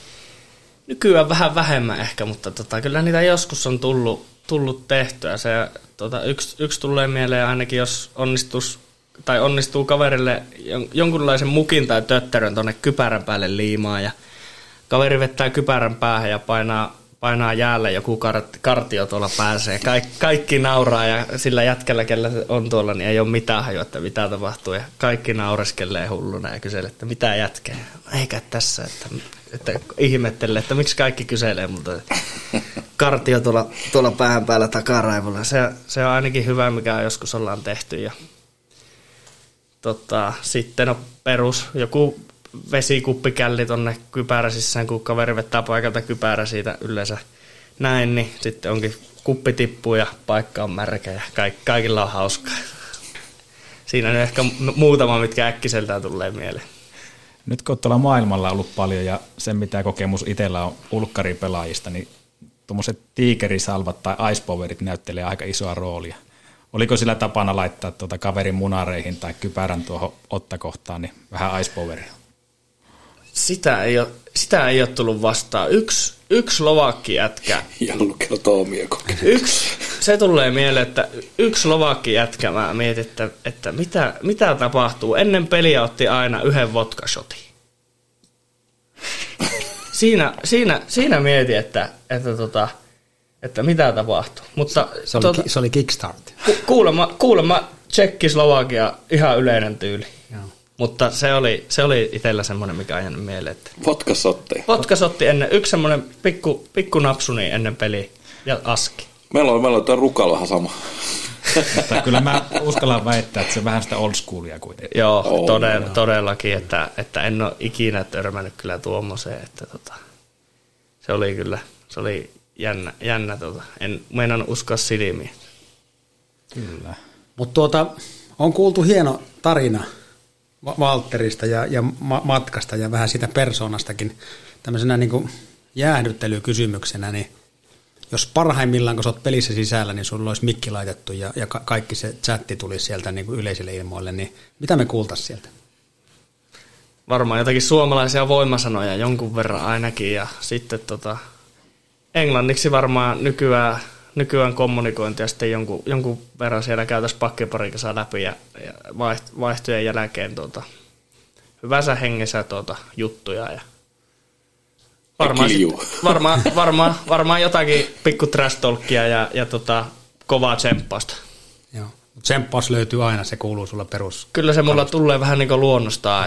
Nykyään vähän vähemmän ehkä, mutta kyllä niitä joskus on tullut tehtyä. Se, yksi tulee mieleen ainakin, jos onnistuu kaverille jonkunlaisen mukin tai tötterön tuonne kypärän päälle liimaan ja kaveri vettää kypärän päähän ja painaa jäälle joku kartio tuolla pääsee. Kaikki nauraa ja sillä jätkällä, kellä se on tuolla, niin ei ole mitään hajua, että mitä tapahtuu. Ja kaikki naureskelee hulluna ja kyselee, että mitä jätkää. Eikä tässä, että ihmettelee, että miksi kaikki kyselee multa. Kartio tuolla päähän päällä takaraivolla. Se on ainakin hyvä, mikä joskus ollaan tehty. Ja, sitten on perus joku vesikuppikälli tonne kypärä sisään, kun kaveri vettää paikalta kypärä siitä yleensä näin, niin sitten onkin kuppi tippuu ja paikka on märkä ja kaikilla on hauskaa. Siinä on ehkä muutama, mitkä äkkiseltään tulee mieleen. Nyt kun tuolla maailmalla ollut paljon ja sen mitä kokemus itsellä on ulkkaripelaajista, niin tuommoiset tiikerisalvat tai icepowerit näyttelee aika isoa roolia. Oliko sillä tapana laittaa kaverin munareihin tai kypärän tuohon ottakohtaan niin vähän icepoweria? Sitä ei ole tullut vastaan. Yksi lovakki jätkä. Ja lukeutomia kokemuksia. Se tulee mieleen, että yksi lovakki jätkä. Mä mietin, että mitä tapahtuu. Ennen peliä otti aina yhden vodkashotin. Siinä mietin, että mitä tapahtuu. Mutta se oli Kickstart. Kuulemma Tsekki-Slovakia ihan yleinen tyyli. Joo. Mutta se oli itsellä semmoinen, mikä on jäänyt mieleen. Vodkasotti ennen. Yksi semmoinen pikku napsuni ennen peliä ja aski. Meillä on tämä Rukalahan sama. Kyllä mä uskallan väittää, että se on vähän sitä old schoolia kuitenkin. Joo, todellakin, että en ole ikinä törmännyt kyllä tuommoiseen. Että se oli jännä. En meinannut uskoa silmiin. Kyllä. Mutta on kuultu hieno tarina Valtterista ja matkasta ja vähän siitä persoonastakin tämmöisenä niin kuin jäähdyttelykysymyksenä, niin jos parhaimmillaan, kun sä oot pelissä sisällä, niin sulla olisi mikki laitettu ja kaikki se chatti tuli sieltä niin kuin yleisille ilmoille, niin mitä me kuultaisiin sieltä? Varmaan jotakin suomalaisia voimasanoja jonkun verran ainakin ja sitten englanniksi varmaan nykyään kommunikointi ja sitten jonkun verran siellä käytäisiin pakkiparikassa läpi ja vaihtojen jälkeen hyvässä hengessä juttuja. Ja varmaan jotakin pikku trash talkia ja kovaa tsemppausta. Joo, tsemppaus löytyy aina, se kuuluu sulla perus. Kyllä se mulla tulee vähän niin kuin luonnostaan,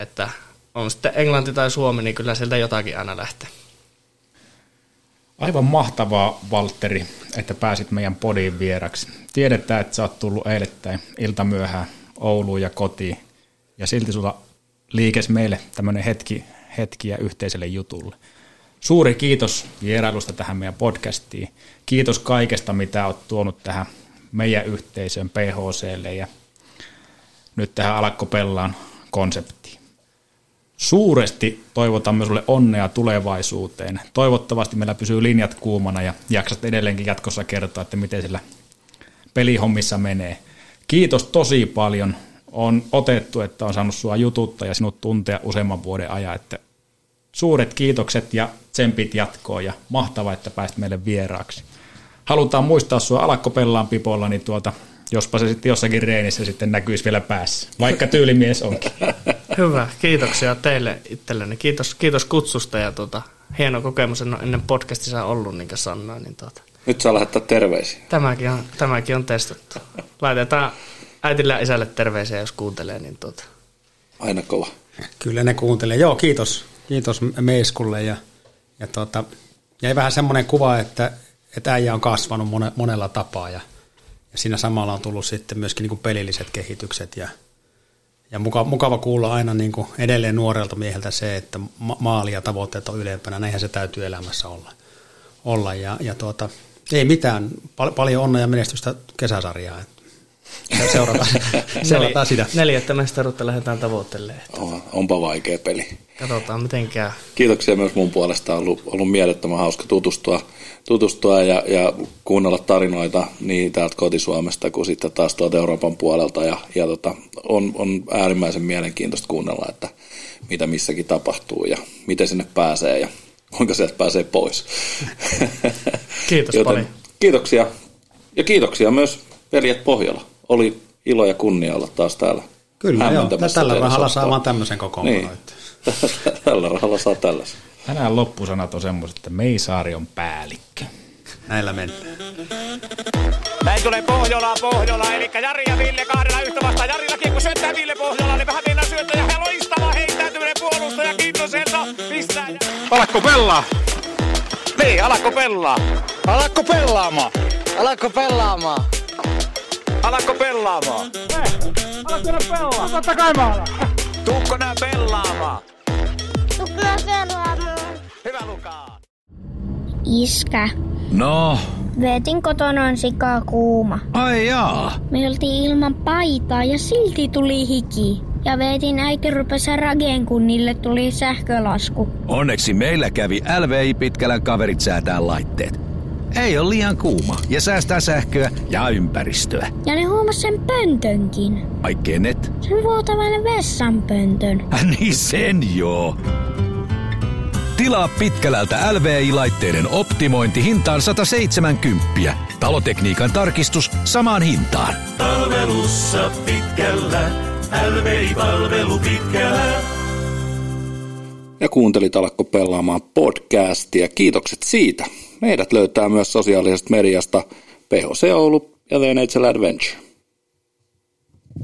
että on sitten englanti tai suomi, niin kyllä sieltä jotakin aina lähtee. Aivan mahtavaa, Valtteri, että pääsit meidän podiin vieraksi. Tiedetään, että sä oot tullut eilettäin iltamyöhään Ouluun ja kotiin, ja silti sulla liikesi meille tämmöinen hetki ja yhteiselle jutulle. Suuri kiitos vierailusta tähän meidän podcastiin. Kiitos kaikesta, mitä oot tuonut tähän meidän yhteisön PHClle ja nyt tähän Alakko Pelaan -konseptiin. Suuresti toivotamme sulle onnea tulevaisuuteen. Toivottavasti meillä pysyy linjat kuumana ja jaksat edelleenkin jatkossa kertoa, että miten sillä pelihommissa menee. Kiitos tosi paljon. On otettu, että on saanut sua jututtaa ja sinut tuntea useamman vuoden ajan. Että suuret kiitokset ja tsempit jatkoon ja mahtavaa, että pääsit meille vieraaksi. Halutaan muistaa sua Alakko Pelaan -pipolla, niin jospa se sitten jossakin reenissä sitten näkyisi vielä päässä, vaikka tyylimies onkin. Hyvä, kiitoksia teille itsellenne. Kiitos kutsusta ja hieno kokemus ennen podcastissa ollut, niin kuin sanoin. Nyt saa lähettää terveisiä. Tämäkin on testattu. Laitetaan äitille ja isälle terveisiä, jos kuuntelee. Niin aina kova. Kyllä ne kuuntelee. Joo, kiitos. Kiitos Meiskulle. Ja jäi vähän semmoinen kuva, että äijä on kasvanut monella tapaa ja siinä samalla on tullut sitten myöskin niin kuin pelilliset kehitykset ja mukava kuulla aina niin kuin edelleen nuorelta mieheltä se, että maali ja tavoitteet on ylempänä. Näinhän se täytyy elämässä olla. Ei mitään. Paljon onnea ja menestystä kesäsarjaa. Seurataan sitä. 4. mestaruutta lähdetään tavoittelemaan. Onpa vaikea peli. Katsotaan miten käy. Kiitoksia myös mun puolesta. On ollut mielettömän hauska tutustua ja kuunnella tarinoita niin täältä kotisuomesta kuin sitten taas tuolta Euroopan puolelta. On äärimmäisen mielenkiintoista kuunnella, että mitä missäkin tapahtuu ja miten sinne pääsee ja kuinka sieltä pääsee pois. Kiitos paljon. Kiitoksia. Ja kiitoksia myös Veljet Pohjola. Oli ilo ja kunnia olla taas täällä. Kyllä joo, tällä rahalla saa vaan tämmöisen kokoonpanoon. Niin. Tällä rahalla saa tällaisen. Tänään loppusanat on semmoiset, että Meisaari on päällikkö. Näillä mennään. Näin tulee Pohjola, eli Jari ja Ville kahdella yhtä vastaan. Jarillakin kun syöttää Ville Pohjola, niin vähän mennään syöttää ja loistava heittäytyminen puolustaja. Kiitos Enno, missään. Alakko pelaa. Niin, alakko pelaa. Alakko pelaamaan. Alakko pelaamaan. Alakko pelaamaan? Alakko nää pelaamaan? Totta kai mä alan. Tuukko nää pelaamaan? Tuukko nää pelaamaan? Hyvä lukaa. Iskä. No? Veetin kotona on sikaa kuuma. Ai jaa. Me oltiin ilman paitaa ja silti tuli hiki. Ja Veetin äiti rupesi rageen, kun niille tuli sähkölasku. Onneksi meillä kävi LVI Pitkälän kaverit säätää laitteet. Ei ole liian kuuma ja säästää sähköä ja ympäristöä. Ja ne huomasi sen pöntönkin. Ai kenet? Sen vuotavan vessanpöntön. Niin sen joo. Tilaa Pitkälältä LVI-laitteiden optimointi hintaan 170. Talotekniikan tarkistus samaan hintaan. Palvelussa Pitkällä. LVI-palvelu Pitkällä. Ja kuuntelit Alakko pelaamaan podcastia. Kiitokset siitä. Meidät löytää myös sosiaalisesta mediasta PHC Oulu ja Venetsel Adventure.